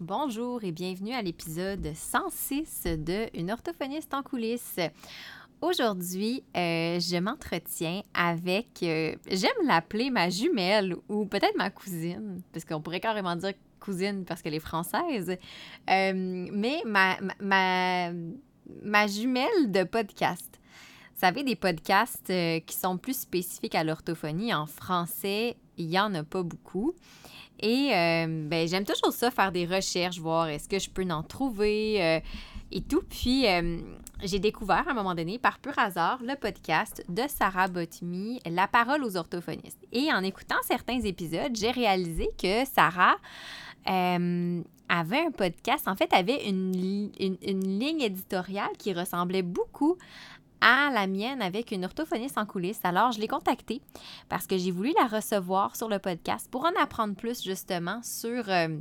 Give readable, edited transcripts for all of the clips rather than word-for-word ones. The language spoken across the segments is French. Bonjour et bienvenue à l'épisode 106 de Une orthophoniste en coulisses. Aujourd'hui, je m'entretiens avec, j'aime l'appeler ma jumelle ou peut-être ma cousine, parce qu'on pourrait carrément dire cousine parce qu'elle est française, mais ma jumelle de podcast. Vous savez, des podcasts qui sont plus spécifiques à l'orthophonie en français, il n'y en a pas beaucoup. Et j'aime toujours ça, faire des recherches, voir est-ce que je peux en trouver et tout. Puis, j'ai découvert à un moment donné, par pur hasard, le podcast de Sarah Bothmy, La parole aux orthophonistes. Et en écoutant certains épisodes, j'ai réalisé que Sarah avait un podcast, en fait, avait une ligne éditoriale qui ressemblait beaucoup à la mienne avec une orthophoniste en coulisses. Alors, je l'ai contactée parce que j'ai voulu la recevoir sur le podcast pour en apprendre plus, justement, sur ce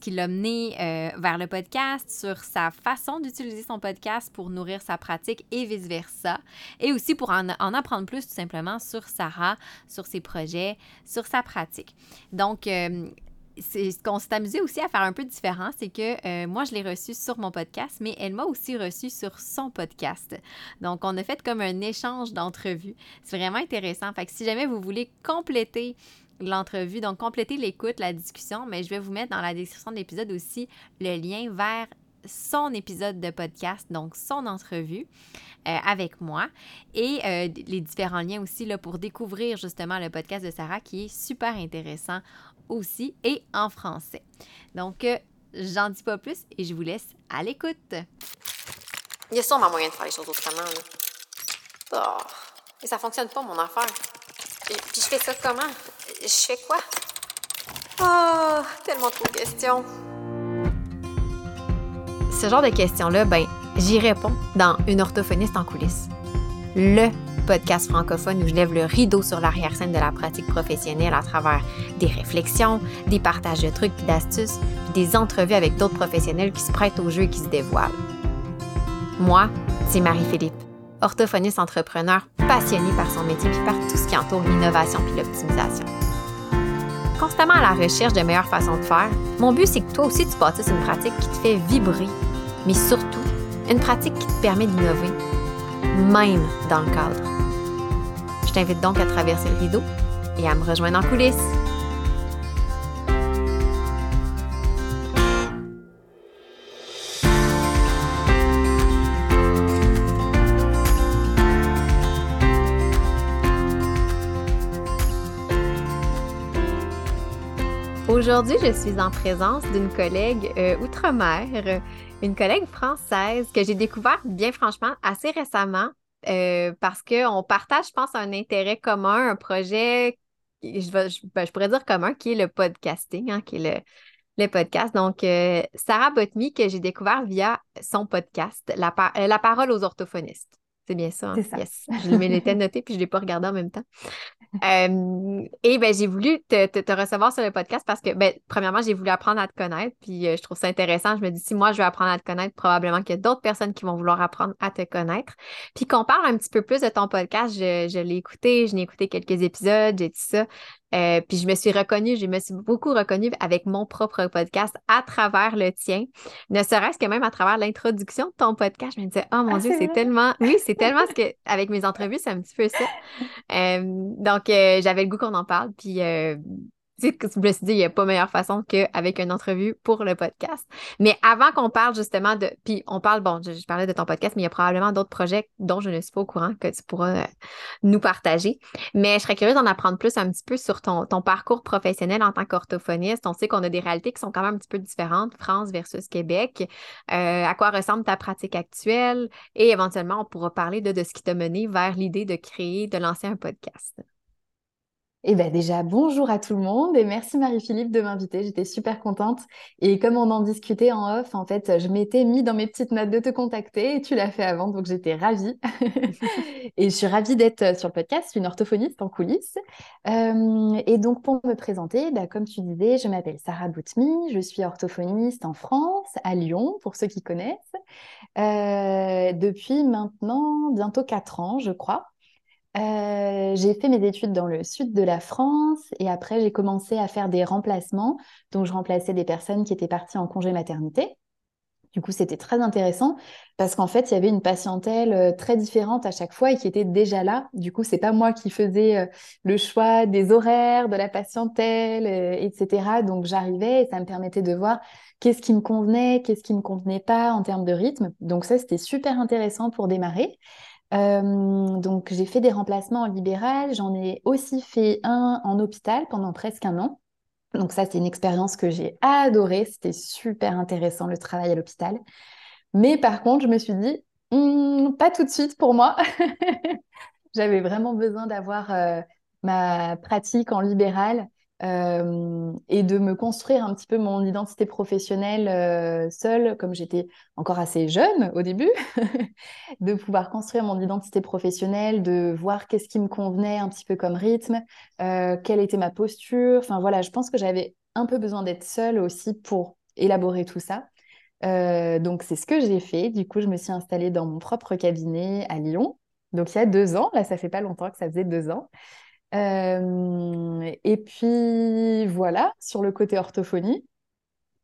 qui l'a mené vers le podcast, sur sa façon d'utiliser son podcast pour nourrir sa pratique et vice-versa. Et aussi pour en apprendre plus, tout simplement, sur Sarah, sur ses projets, sur sa pratique. Donc, ce qu'on s'est amusé aussi à faire un peu différent, c'est que moi, je l'ai reçue sur mon podcast, mais elle m'a aussi reçue sur son podcast. Donc, on a fait comme un échange d'entrevues. C'est vraiment intéressant. Fait que si jamais vous voulez compléter l'entrevue, donc compléter l'écoute, la discussion, mais je vais vous mettre dans la description de l'épisode aussi le lien vers son épisode de podcast, donc son entrevue avec moi et les différents liens aussi là, pour découvrir justement le podcast de Sarah qui est super intéressant aussi et en français. Donc, j'en dis pas plus et je vous laisse à l'écoute. Il y a sûrement moyen de faire les choses autrement. Oh, mais ça fonctionne pas, mon affaire. Puis je fais ça comment? Je fais quoi? Oh, tellement trop de questions. Ce genre de questions-là, j'y réponds dans Une orthophoniste en coulisses. Le podcast francophone où je lève le rideau sur l'arrière-scène de la pratique professionnelle à travers des réflexions, des partages de trucs et d'astuces, des entrevues avec d'autres professionnels qui se prêtent au jeu et qui se dévoilent. Moi, c'est Marie-Philippe, orthophoniste entrepreneur passionnée par son métier et par tout ce qui entoure l'innovation et l'optimisation. Constamment à la recherche de meilleures façons de faire, mon but c'est que toi aussi tu bâtisses une pratique qui te fait vibrer, mais surtout une pratique qui te permet d'innover, même dans le cadre. Je t'invite donc à traverser le rideau et à me rejoindre en coulisses. Aujourd'hui, je suis en présence d'une collègue outre-mer, une collègue française que j'ai découverte, bien franchement, assez récemment. Parce qu'on partage, je pense, un intérêt commun, un projet, je pourrais dire commun, qui est le podcasting, qui est le podcast. Donc, Sarah Bothmy, que j'ai découvert via son podcast, La parole aux orthophonistes. C'est bien ça, hein? C'est ça. Yes. Je me l'étais noté puis je ne l'ai pas regardé en même temps. J'ai voulu te recevoir sur le podcast parce que, premièrement, j'ai voulu apprendre à te connaître puis je trouve ça intéressant. Je me dis, si moi, je veux apprendre à te connaître, probablement qu'il y a d'autres personnes qui vont vouloir apprendre à te connaître. Puis qu'on parle un petit peu plus de ton podcast, je l'ai écouté, je n'ai écouté quelques épisodes, j'ai dit ça. Puis je me suis beaucoup reconnue avec mon propre podcast à travers le tien, ne serait-ce que même à travers l'introduction de ton podcast. Je me disais, oh mon Dieu, c'est tellement ce que, avec mes entrevues, c'est un petit peu ça. Donc, j'avais le goût qu'on en parle. Puis, je me suis dit, il n'y a pas meilleure façon qu'avec une entrevue pour le podcast. Mais avant qu'on parle justement de... Puis on parle, je parlais de ton podcast, mais il y a probablement d'autres projets dont je ne suis pas au courant que tu pourras nous partager. Mais je serais curieuse d'en apprendre plus un petit peu sur ton parcours professionnel en tant qu'orthophoniste. On sait qu'on a des réalités qui sont quand même un petit peu différentes, France versus Québec. À quoi ressemble ta pratique actuelle? Et éventuellement, on pourra parler de ce qui t'a mené vers l'idée de créer, de lancer un podcast. Déjà, bonjour à tout le monde et merci Marie-Philippe de m'inviter, j'étais super contente et comme on en discutait en off, en fait, je m'étais mis dans mes petites notes de te contacter et tu l'as fait avant, donc j'étais ravie et je suis ravie d'être sur le podcast, une orthophoniste en coulisses et donc pour me présenter, comme tu disais, je m'appelle Sarah Bothmy, je suis orthophoniste en France, à Lyon, pour ceux qui connaissent, depuis maintenant bientôt 4 ans, je crois. J'ai fait mes études dans le sud de la France et après j'ai commencé à faire des remplacements. Donc je remplaçais des personnes qui étaient parties en congé maternité. Du coup, c'était très intéressant parce qu'en fait, il y avait une patientèle très différente à chaque fois et qui était déjà là. Du coup, c'est pas moi qui faisais le choix des horaires, de la patientèle, etc. Donc, j'arrivais et ça me permettait de voir qu'est-ce qui me convenait, qu'est-ce qui me convenait pas en termes de rythme. Donc ça, c'était super intéressant pour démarrer. Donc, j'ai fait des remplacements en libéral. J'en ai aussi fait un en hôpital pendant presque un an. Donc ça, c'est une expérience que j'ai adorée. C'était super intéressant, le travail à l'hôpital. Mais par contre, je me suis dit, pas tout de suite pour moi. J'avais vraiment besoin d'avoir ma pratique en libéral et de me construire un petit peu mon identité professionnelle seule, comme j'étais encore assez jeune au début, de pouvoir construire mon identité professionnelle, de voir qu'est-ce qui me convenait un petit peu comme rythme, quelle était ma posture. Enfin voilà, je pense que j'avais un peu besoin d'être seule aussi pour élaborer tout ça. Donc c'est ce que j'ai fait. Du coup, je me suis installée dans mon propre cabinet à Lyon. Donc il y a 2 ans, là ça fait pas longtemps que ça faisait 2 ans. Et puis voilà sur le côté orthophonie.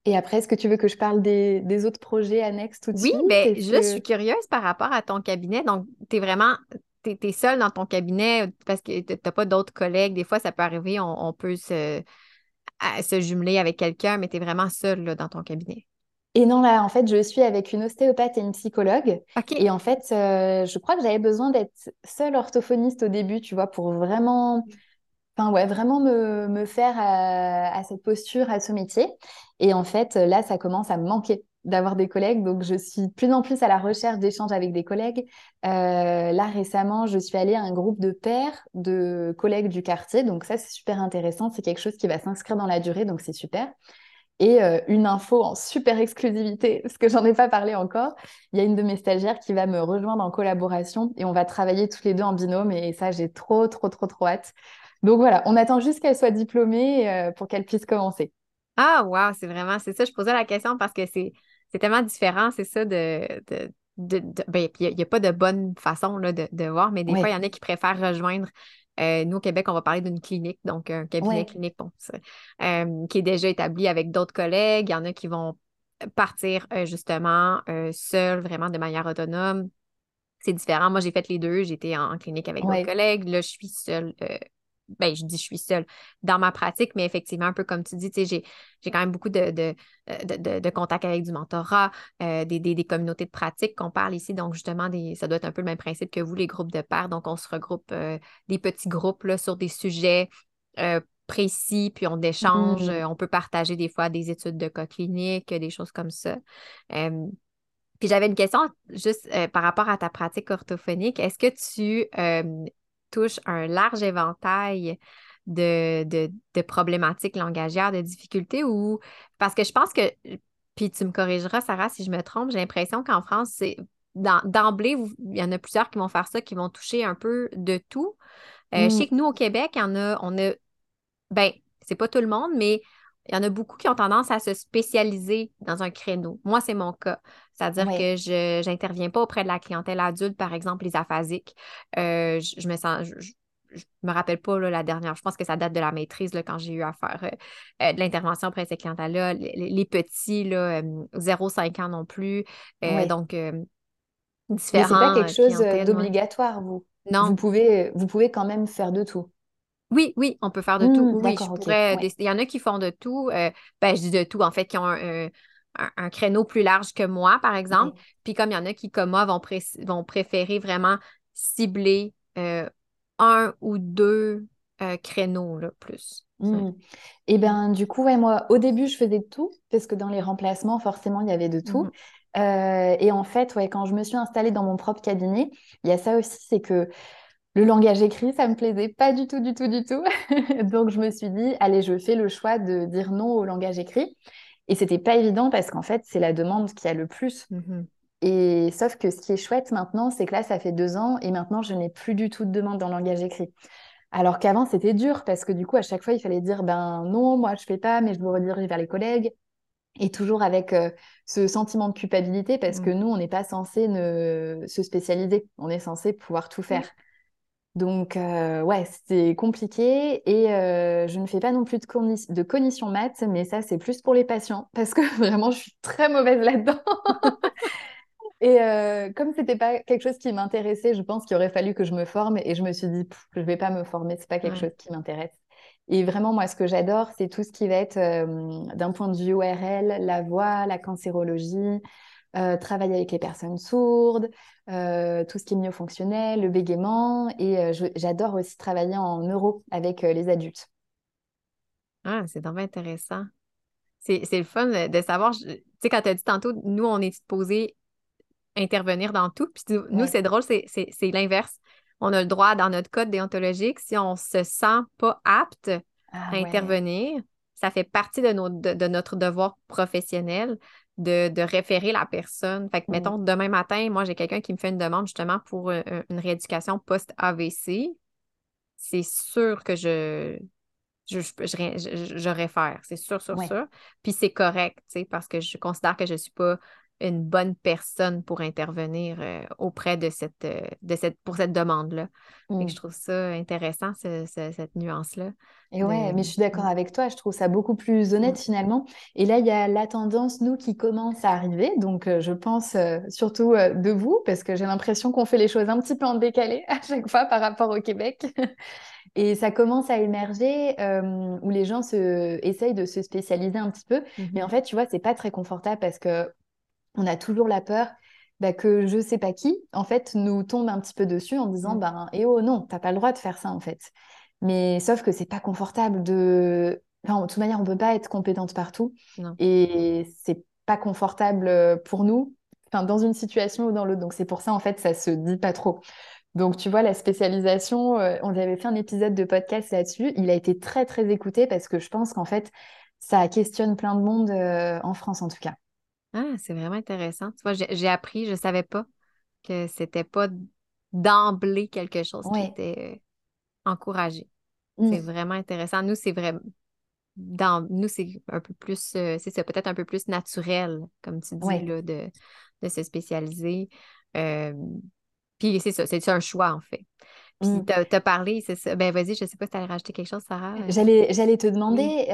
Et après, est-ce que tu veux que je parle des autres projets annexes tout de suite? Oui, mais je suis curieuse par rapport à ton cabinet. Donc, tu es vraiment t'es seule dans ton cabinet parce que tu n'as pas d'autres collègues. Des fois, ça peut arriver, on peut se jumeler avec quelqu'un, mais tu es vraiment seule là, dans ton cabinet. Et non, là, en fait, je suis avec une ostéopathe et une psychologue. Okay. Et en fait, je crois que j'avais besoin d'être seule orthophoniste au début, tu vois, pour vraiment, vraiment me faire à cette posture, à ce métier. Et en fait, là, ça commence à me manquer d'avoir des collègues. Donc, je suis de plus en plus à la recherche d'échanges avec des collègues. Là, récemment, je suis allée à un groupe de pairs, de collègues du quartier. Donc, ça, c'est super intéressant. C'est quelque chose qui va s'inscrire dans la durée. Donc, c'est super. Et une info en super exclusivité, parce que j'en ai pas parlé encore, il y a une de mes stagiaires qui va me rejoindre en collaboration et on va travailler toutes les deux en binôme et ça, j'ai trop hâte. Donc voilà, on attend juste qu'elle soit diplômée pour qu'elle puisse commencer. Ah wow, c'est ça, je posais la question parce que c'est tellement différent, c'est ça il n'y a pas de bonne façon là, de voir, mais des fois, il y en a qui préfèrent rejoindre. Nous, au Québec, on va parler d'une clinique, donc un cabinet clinique qui est déjà établi avec d'autres collègues. Il y en a qui vont partir justement seuls, vraiment de manière autonome. C'est différent. Moi, j'ai fait les deux. J'étais en clinique avec d'autres collègues. Là, je suis seule. Je dis je suis seule dans ma pratique, mais effectivement, un peu comme tu dis, j'ai quand même beaucoup de contacts avec du mentorat, des communautés de pratique qu'on parle ici. Donc, justement, ça doit être un peu le même principe que vous, les groupes de pairs. Donc, on se regroupe des petits groupes là, sur des sujets précis, puis on échange. On peut partager des fois des études de cas cliniques, des choses comme ça. Puis, j'avais une question juste par rapport à ta pratique orthophonique. Est-ce que tu... touche un large éventail de problématiques langagières, de difficultés ou... Parce que je pense que... Puis tu me corrigeras, Sarah, si je me trompe, j'ai l'impression qu'en France, c'est d'emblée, il y en a plusieurs qui vont faire ça, qui vont toucher un peu de tout. Je sais que nous, au Québec, on a... c'est pas tout le monde, mais il y en a beaucoup qui ont tendance à se spécialiser dans un créneau. Moi, c'est mon cas. C'est-à-dire que je n'interviens pas auprès de la clientèle adulte, par exemple, les aphasiques. Je me rappelle pas là, la dernière. Je pense que ça date de la maîtrise là, quand j'ai eu à faire de l'intervention auprès de ces clientèles-là. Les petits, 0,5 ans non plus. Donc, différents. Mais ce n'est pas quelque chose d'obligatoire, vous. Non. Vous pouvez quand même faire de tout. Oui, on peut faire de tout. Oui, je pourrais. Il y en a qui font de tout. Je dis de tout, en fait, qui ont un créneau plus large que moi, par exemple. Puis comme il y en a qui, comme moi, vont préférer vraiment cibler un ou deux créneaux là, plus. Et bien, du coup, moi, au début, je faisais de tout, parce que dans les remplacements, forcément, il y avait de tout. Et en fait, quand je me suis installée dans mon propre cabinet, il y a ça aussi, c'est que le langage écrit, ça me plaisait pas du tout. Donc, je me suis dit, allez, je fais le choix de dire non au langage écrit. Et c'était pas évident parce qu'en fait, c'est la demande qui a le plus. Et sauf que ce qui est chouette maintenant, c'est que là, ça fait 2 ans et maintenant, je n'ai plus du tout de demande dans le langage écrit. Alors qu'avant, c'était dur parce que du coup, à chaque fois, il fallait dire, non, moi, je fais pas, mais je me rediriger vers les collègues. Et toujours avec ce sentiment de culpabilité parce que nous, on n'est pas censé se spécialiser. On est censé pouvoir tout faire. Donc, ouais, c'était compliqué et je ne fais pas non plus de cognition maths, mais ça, c'est plus pour les patients parce que vraiment, je suis très mauvaise là-dedans. Et comme c'était pas quelque chose qui m'intéressait, je pense qu'il aurait fallu que je me forme et je me suis dit, je vais pas me former, c'est pas quelque chose qui m'intéresse. Et vraiment, moi, ce que j'adore, c'est tout ce qui va être, d'un point de vue ORL, la voix, la cancérologie, travailler avec les personnes sourdes, tout ce qui est myofonctionnel, le bégaiement. Et j'adore aussi travailler en neuro avec les adultes. Ah, c'est vraiment intéressant. C'est le fun de savoir, tu sais, quand tu as dit tantôt, nous, on est supposés intervenir dans tout. Puis nous, ouais. C'est drôle, c'est l'inverse. On a le droit, dans notre code déontologique, si on ne se sent pas apte à intervenir, ça fait partie de notre devoir professionnel de référer la personne. Fait que, mettons, demain matin, moi, j'ai quelqu'un qui me fait une demande justement pour une rééducation post-AVC. C'est sûr que je réfère. C'est sûr. Puis c'est correct, tu sais, parce que je considère que je ne suis pas une bonne personne pour intervenir auprès de cette demande-là. Et je trouve ça intéressant, cette nuance-là. Et ouais, mais je suis d'accord avec toi, je trouve ça beaucoup plus honnête finalement. Et là, il y a la tendance, nous, qui commence à arriver, donc je pense surtout de vous, parce que j'ai l'impression qu'on fait les choses un petit peu en décalé à chaque fois par rapport au Québec. Et ça commence à émerger où les gens essayent de se spécialiser un petit peu. Mais en fait, tu vois, c'est pas très confortable parce que on a toujours la peur que je sais pas qui, en fait, nous tombe un petit peu dessus en disant non, t'as pas le droit de faire ça, en fait. Mais sauf que c'est pas confortable de... Enfin, de toute manière, on peut pas être compétente partout. Non. Et c'est pas confortable pour nous, enfin, dans une situation ou dans l'autre. Donc, c'est pour ça, en fait, ça se dit pas trop. Donc, tu vois, la spécialisation, on avait fait un épisode de podcast là-dessus. Il a été très, très écouté parce que je pense qu'en fait, ça questionne plein de monde en France, en tout cas. Ah, c'est vraiment intéressant. Tu vois, j'ai appris, je ne savais pas que ce n'était pas d'emblée quelque chose qui était encouragé. C'est vraiment intéressant. Nous, c'est vrai. Nous, c'est un peu plus, c'est ça, peut-être un peu plus naturel, comme tu dis, là, de se spécialiser. Puis c'est ça, c'est un choix, en fait. Puis t'as parlé, c'est ça. Ben vas-y, je sais pas si t'allais rajouter quelque chose, Sarah. J'allais te demander,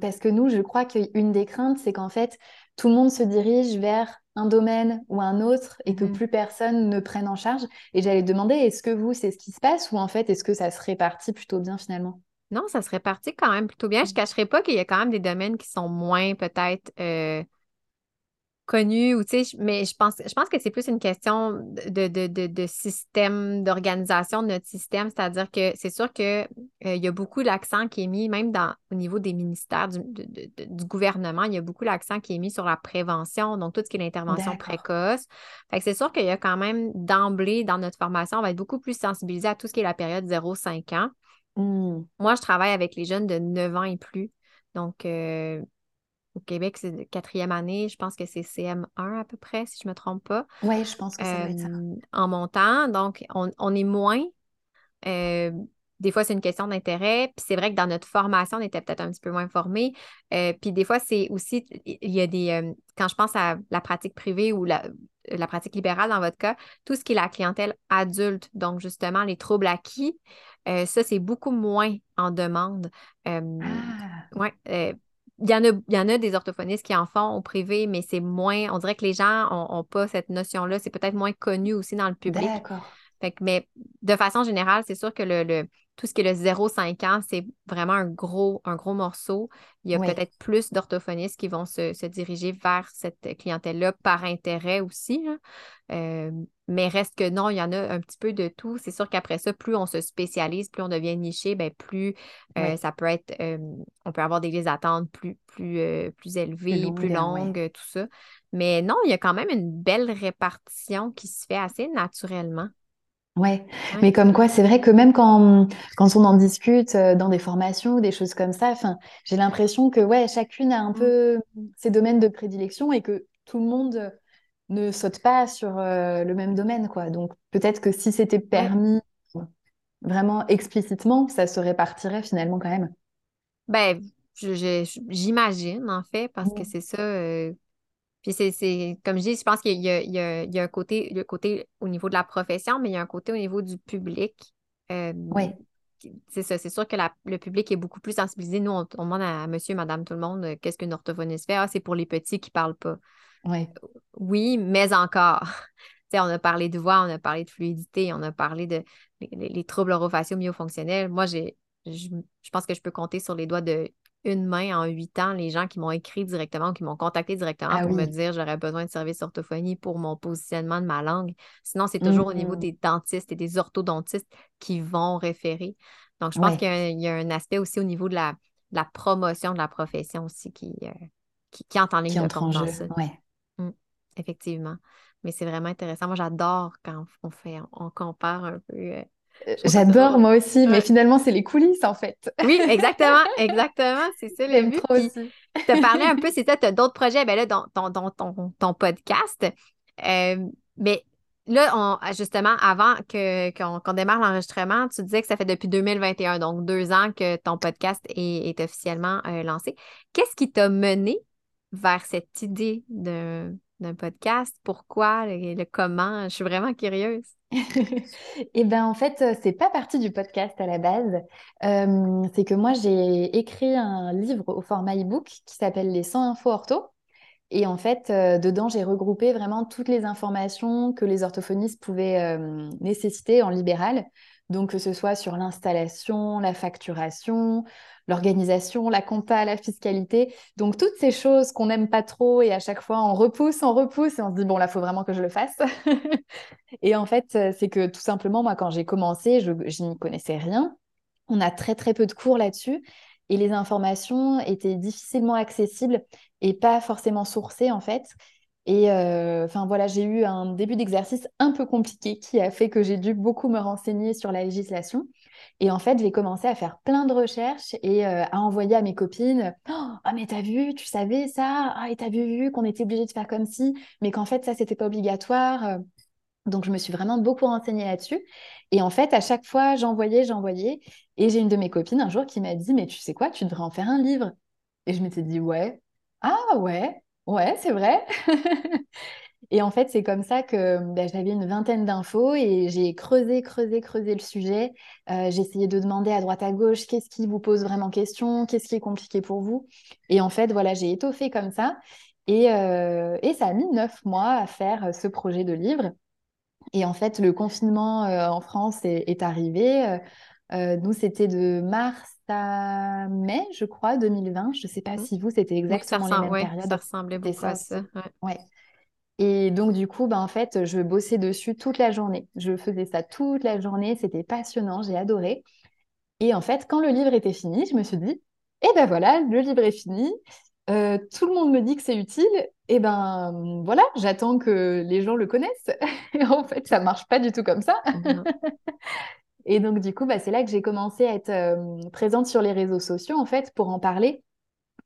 parce que nous, je crois qu'une des craintes, c'est qu'en fait, tout le monde se dirige vers un domaine ou un autre et que plus personne ne prenne en charge. Et j'allais te demander, est-ce que vous, c'est ce qui se passe ou en fait, est-ce que ça se répartit plutôt bien finalement? Non, ça se répartit quand même plutôt bien. Je cacherai pas qu'il y a quand même des domaines qui sont moins peut-être... connue, ou tu sais, mais je pense que c'est plus une question de système, d'organisation de notre système, c'est-à-dire que c'est sûr qu'il y a beaucoup l'accent qui est mis, même au niveau des ministères du gouvernement, il y a beaucoup l'accent qui est mis sur la prévention, donc tout ce qui est l'intervention précoce. Fait que c'est sûr qu'il y a quand même d'emblée dans notre formation, on va être beaucoup plus sensibilisé à tout ce qui est la période 0-5 ans. Moi, je travaille avec les jeunes de 9 ans et plus, donc... au Québec, c'est de 4e année. Je pense que c'est CM1 à peu près, si je ne me trompe pas. Oui, je pense que ça doit être ça. En montant, donc on est moins. Des fois, c'est une question d'intérêt. Puis c'est vrai que dans notre formation, on était peut-être un petit peu moins formés. Puis des fois, c'est aussi, il y a des... quand je pense à la pratique privée ou la pratique libérale, dans votre cas, tout ce qui est la clientèle adulte, donc justement, les troubles acquis, ça, c'est beaucoup moins en demande. Oui. Il y en a des orthophonistes qui en font au privé, mais c'est moins... On dirait que les gens n'ont pas cette notion-là. C'est peut-être moins connu aussi dans le public. D'accord. Fait que, mais de façon générale, c'est sûr que tout ce qui est le 0-5 ans, c'est vraiment un gros morceau. Il y a peut-être plus d'orthophonistes qui vont se diriger vers cette clientèle-là par intérêt aussi. Hein. Mais reste que non, il y en a un petit peu de tout. C'est sûr qu'après ça, plus on se spécialise, plus on devient niché, ben plus ça peut être... on peut avoir des listes d'attente plus élevées, plus longues, tout ça. Mais non, il y a quand même une belle répartition qui se fait assez naturellement. Ouais, mais comme quoi, c'est vrai que même quand on en discute dans des formations ou des choses comme ça, j'ai l'impression que chacune a un peu ses domaines de prédilection et que tout le monde ne saute pas sur le même domaine, quoi. Donc peut-être que si c'était permis vraiment explicitement, ça se répartirait finalement quand même. Ben, j'imagine en fait, parce que c'est ça... Puis c'est comme je dis, je pense qu'il y a un côté au niveau de la profession, mais il y a un côté au niveau du public Oui. C'est ça, c'est sûr que le public est beaucoup plus sensibilisé. Nous, on demande à monsieur, madame, tout le monde, qu'est-ce qu'une orthophoniste fait? Ah, c'est pour les petits qui ne parlent pas. Oui. Oui, mais encore. T'sais, on a parlé de voix, on a parlé de fluidité, on a parlé de les troubles orofaciaux myofonctionnels. Moi, je pense que je peux compter sur les doigts de une main en 8 ans les gens qui m'ont écrit directement ou qui m'ont contacté directement pour me dire j'aurais besoin de services orthophonie pour mon positionnement de ma langue. Sinon, c'est toujours au niveau des dentistes et des orthodontistes qui vont référer. Donc, je pense qu'il y a un aspect aussi au niveau de la promotion de la profession aussi qui entre en ligne de compte dans ça. Ouais. Effectivement. Mais c'est vraiment intéressant. Moi, j'adore quand on compare un peu. J'adore, moi aussi, mais finalement, c'est les coulisses, en fait. Oui, exactement, exactement, c'est ça le but. Tu as parlé un peu, c'est ça, tu as d'autres projets, ben là, dans ton podcast. Mais là, justement, avant qu'on démarre l'enregistrement, tu disais que ça fait depuis 2021, donc 2 ans que ton podcast est officiellement lancé. Qu'est-ce qui t'a mené vers cette idée d'un podcast? Pourquoi? Le comment? Je suis vraiment curieuse. Eh bien, en fait, c'est pas parti du podcast à la base. C'est que moi, j'ai écrit un livre au format e-book qui s'appelle « Les 100 infos ortho ». Et en fait, dedans, j'ai regroupé vraiment toutes les informations que les orthophonistes pouvaient nécessiter en libéral. Donc, que ce soit sur l'installation, la facturation, l'organisation, la compta, la fiscalité. Donc, toutes ces choses qu'on n'aime pas trop et à chaque fois, on repousse et on se dit « bon, là, il faut vraiment que je le fasse ». Et en fait, c'est que tout simplement, moi, quand j'ai commencé, je n'y connaissais rien. On a très, très peu de cours là-dessus et les informations étaient difficilement accessibles et pas forcément sourcées, en fait. Et voilà, j'ai eu un début d'exercice un peu compliqué qui a fait que j'ai dû beaucoup me renseigner sur la législation. Et en fait, j'ai commencé à faire plein de recherches et à envoyer à mes copines « Ah, mais t'as vu, tu savais ça? Ah, et t'as vu qu'on était obligé de faire comme ci, mais qu'en fait, ça, c'était pas obligatoire. » Donc, je me suis vraiment beaucoup renseignée là-dessus. Et en fait, à chaque fois, j'envoyais. Et j'ai une de mes copines un jour qui m'a dit « Mais tu sais quoi, tu devrais en faire un livre. » Et je m'étais dit « Ouais, ah ouais. » Ouais, c'est vrai. Et en fait, c'est comme ça que j'avais une vingtaine d'infos et j'ai creusé le sujet. J'ai essayé de demander à droite à gauche qu'est-ce qui vous pose vraiment question, qu'est-ce qui est compliqué pour vous. Et en fait, voilà, j'ai étoffé comme ça. Et ça a mis 9 mois à faire ce projet de livre. Et en fait, le confinement en France est arrivé. Nous, c'était de mars à mai, je crois, 2020. Je ne sais pas si vous, c'était exactement la même période. Ça ressemblait beaucoup à ça. Ouais. Et donc, du coup, en fait, je bossais dessus toute la journée. Je faisais ça toute la journée. C'était passionnant. J'ai adoré. Et en fait, quand le livre était fini, je me suis dit, eh ben voilà, le livre est fini. Tout le monde me dit que c'est utile. Eh ben voilà, j'attends que les gens le connaissent. Et en fait, ça ne marche pas du tout comme ça. Et donc, du coup, c'est là que j'ai commencé à être présente sur les réseaux sociaux, en fait, pour en parler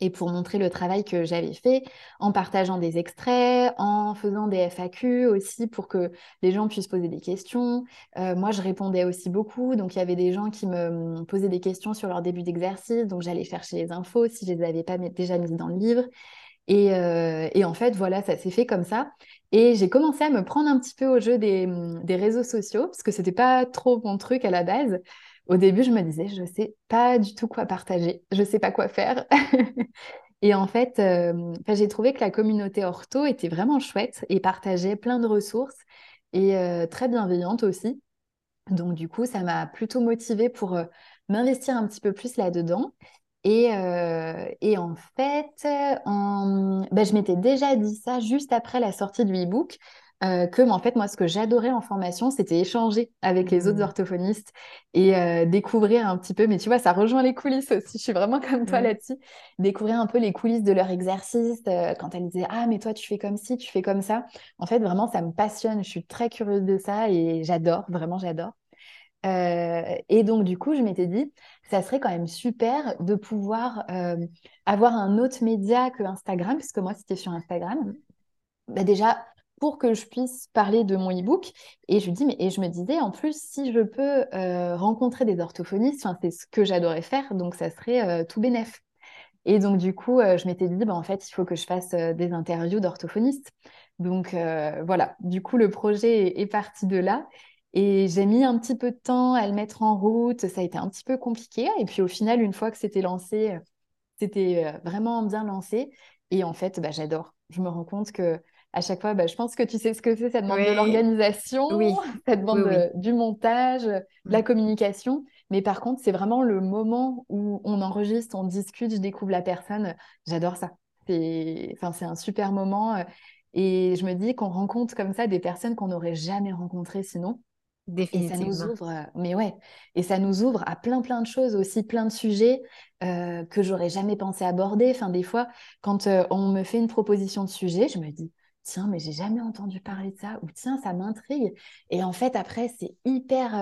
et pour montrer le travail que j'avais fait en partageant des extraits, en faisant des FAQ aussi pour que les gens puissent poser des questions. Moi, je répondais aussi beaucoup. Donc, il y avait des gens qui me posaient des questions sur leur début d'exercice. Donc, j'allais chercher les infos si je ne les avais pas déjà mises dans le livre. Et en fait, voilà, ça s'est fait comme ça. Et j'ai commencé à me prendre un petit peu au jeu des réseaux sociaux, parce que c'était pas trop mon truc à la base. Au début, je me disais, je sais pas du tout quoi partager, je sais pas quoi faire. Et en fait, j'ai trouvé que la communauté ortho était vraiment chouette et partageait plein de ressources et très bienveillante aussi. Donc du coup, ça m'a plutôt motivée pour m'investir un petit peu plus là-dedans. Et en fait, je m'étais déjà dit ça juste après la sortie du e-book, que en fait, moi, ce que j'adorais en formation, c'était échanger avec les autres orthophonistes et découvrir un petit peu, mais tu vois, ça rejoint les coulisses aussi, je suis vraiment comme toi là-dessus, découvrir un peu les coulisses de leur exercice, quand elles disaient « Ah, mais toi, tu fais comme ci, tu fais comme ça ». En fait, vraiment, ça me passionne, je suis très curieuse de ça et j'adore, vraiment j'adore. Et donc du coup je m'étais dit ça serait quand même super de pouvoir avoir un autre média que Instagram, puisque moi c'était sur Instagram déjà pour que je puisse parler de mon e-book. Et je me disais en plus si je peux rencontrer des orthophonistes, c'est ce que j'adorais faire, donc ça serait tout bénef. Et donc du coup je m'étais dit en fait il faut que je fasse des interviews d'orthophonistes, donc voilà, du coup le projet est parti de là. Et j'ai mis un petit peu de temps à le mettre en route, ça a été un petit peu compliqué. Et puis au final, une fois que c'était lancé, c'était vraiment bien lancé. Et en fait, j'adore. Je me rends compte que à chaque fois, je pense que tu sais ce que c'est, ça demande de l'organisation, ça demande du montage, de la communication. Mais par contre, c'est vraiment le moment où on enregistre, on discute, je découvre la personne. J'adore ça. C'est un super moment. Et je me dis qu'on rencontre comme ça des personnes qu'on n'aurait jamais rencontrées sinon. Définitivement. Et ça nous ouvre, et ça nous ouvre à plein de choses aussi, plein de sujets que j'aurais jamais pensé aborder. Enfin, des fois, quand on me fait une proposition de sujet, je me dis tiens, mais j'ai jamais entendu parler de ça, ou tiens, ça m'intrigue. Et en fait, après, c'est hyper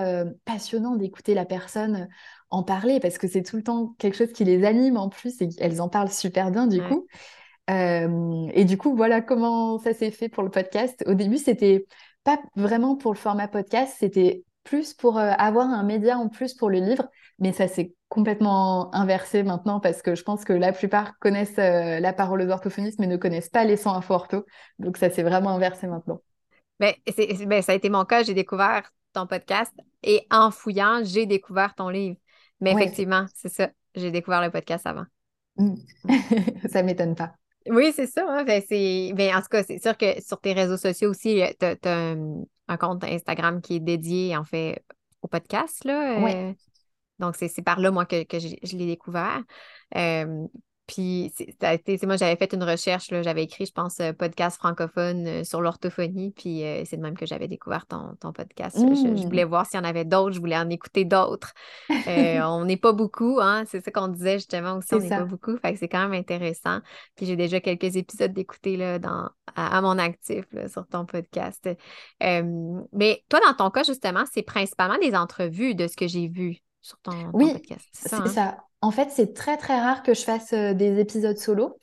passionnant d'écouter la personne en parler parce que c'est tout le temps quelque chose qui les anime en plus et elles en parlent super bien du coup. Et du coup, voilà comment ça s'est fait pour le podcast. Au début, c'était pas vraiment pour le format podcast, c'était plus pour avoir un média en plus pour le livre, mais ça s'est complètement inversé maintenant parce que je pense que la plupart connaissent La parole aux orthophonistes mais ne connaissent pas les 100 infos ortho, donc ça s'est vraiment inversé maintenant. Ça a été mon cas, j'ai découvert ton podcast et en fouillant, j'ai découvert ton livre. Mais effectivement, c'est ça, j'ai découvert le podcast avant. Ça m'étonne pas. Oui, c'est ça. Hein? En tout cas, c'est sûr que sur tes réseaux sociaux aussi, tu as un compte Instagram qui est dédié, en fait, au podcast. Là. Donc, c'est par là, moi, que je l'ai découvert. Puis, moi, j'avais fait une recherche. Là, j'avais écrit, je pense, podcast francophone sur l'orthophonie. Puis, c'est de même que j'avais découvert ton podcast. Je voulais voir s'il y en avait d'autres. Je voulais en écouter d'autres. On n'est pas beaucoup. Hein? C'est ça qu'on disait justement aussi. On n'est pas beaucoup. Fait que c'est quand même intéressant. Puis, j'ai déjà quelques épisodes d'écouter là, à mon actif là, sur ton podcast. Mais toi, dans ton cas, justement, c'est principalement des entrevues de ce que j'ai vu sur ton podcast. C'est ça. En fait, c'est très, très rare que je fasse des épisodes solo.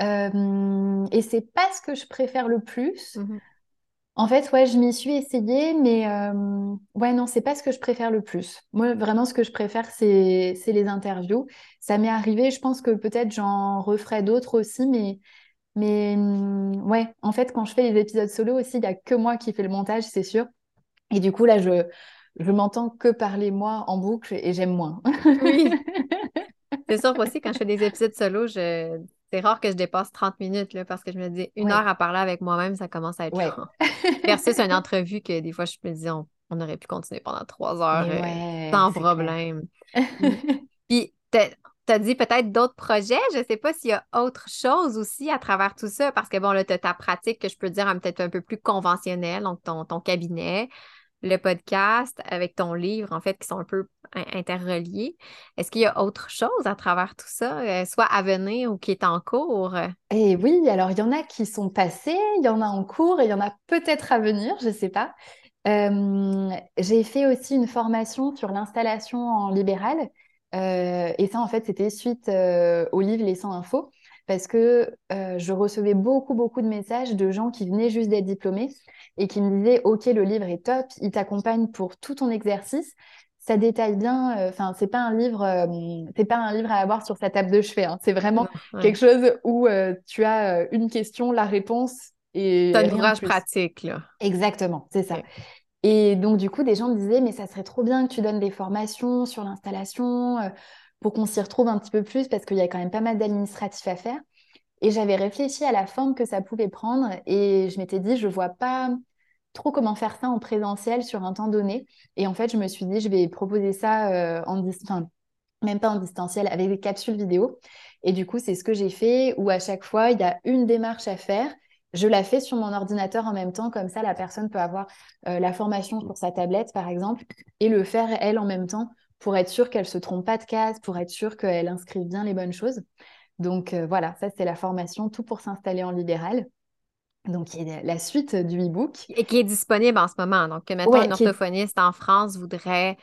Et c'est pas ce que je préfère le plus. Mm-hmm. En fait, je m'y suis essayée, mais non, c'est pas ce que je préfère le plus. Moi, vraiment, ce que je préfère, c'est les interviews. Ça m'est arrivé, je pense que peut-être j'en referai d'autres aussi, mais en fait, quand je fais les épisodes solo aussi, il n'y a que moi qui fais le montage, c'est sûr. Et du coup, là, je m'entends que parler moi en boucle et j'aime moins. Oui. C'est sûr aussi, quand je fais des épisodes solo, c'est rare que je dépasse 30 minutes là, parce que je me dis une heure à parler avec moi-même, ça commence à être long. Versus une entrevue que des fois, je me dis on aurait pu continuer pendant 3 heures sans problème. Puis, t'as dit peut-être d'autres projets. Je ne sais pas s'il y a autre chose aussi à travers tout ça parce que bon, là, t'as ta pratique que je peux dire peut-être un peu plus conventionnelle, donc ton cabinet, le podcast avec ton livre, en fait, qui sont un peu interreliés. Est-ce qu'il y a autre chose à travers tout ça, soit à venir ou qui est en cours? Eh oui, alors il y en a qui sont passés, il y en a en cours et il y en a peut-être à venir, je ne sais pas. J'ai fait aussi une formation sur l'installation en libéral et ça, en fait, c'était suite au livre Les 100 infos parce que je recevais beaucoup de messages de gens qui venaient juste d'être diplômés et qui me disaient « Ok, le livre est top, il t'accompagne pour tout ton exercice, ça détaille bien, c'est pas un livre à avoir sur sa table de chevet, hein. C'est vraiment quelque chose où tu as une question, la réponse et t'as un ouvrage pratique, là. » Exactement, c'est ça. Ouais. Et donc du coup, des gens me disaient « Mais ça serait trop bien que tu donnes des formations sur l'installation, pour qu'on s'y retrouve un petit peu plus, parce qu'il y a quand même pas mal d'administratifs à faire. » Et j'avais réfléchi à la forme que ça pouvait prendre, et je m'étais dit, je ne vois pas trop comment faire ça en présentiel sur un temps donné. Et en fait, je me suis dit, je vais proposer ça même pas en distanciel, avec des capsules vidéo. Et du coup, c'est ce que j'ai fait, où à chaque fois, il y a une démarche à faire. Je la fais sur mon ordinateur en même temps, comme ça, la personne peut avoir la formation sur sa tablette, par exemple, et le faire, elle, en même temps, pour être sûre qu'elle ne se trompe pas de case, pour être sûre qu'elle inscrive bien les bonnes choses. Donc voilà, ça c'est la formation Tout pour s'installer en libéral, donc qui est la suite du e-book. Et qui est disponible en ce moment, donc que maintenant un orthophoniste en France voudrait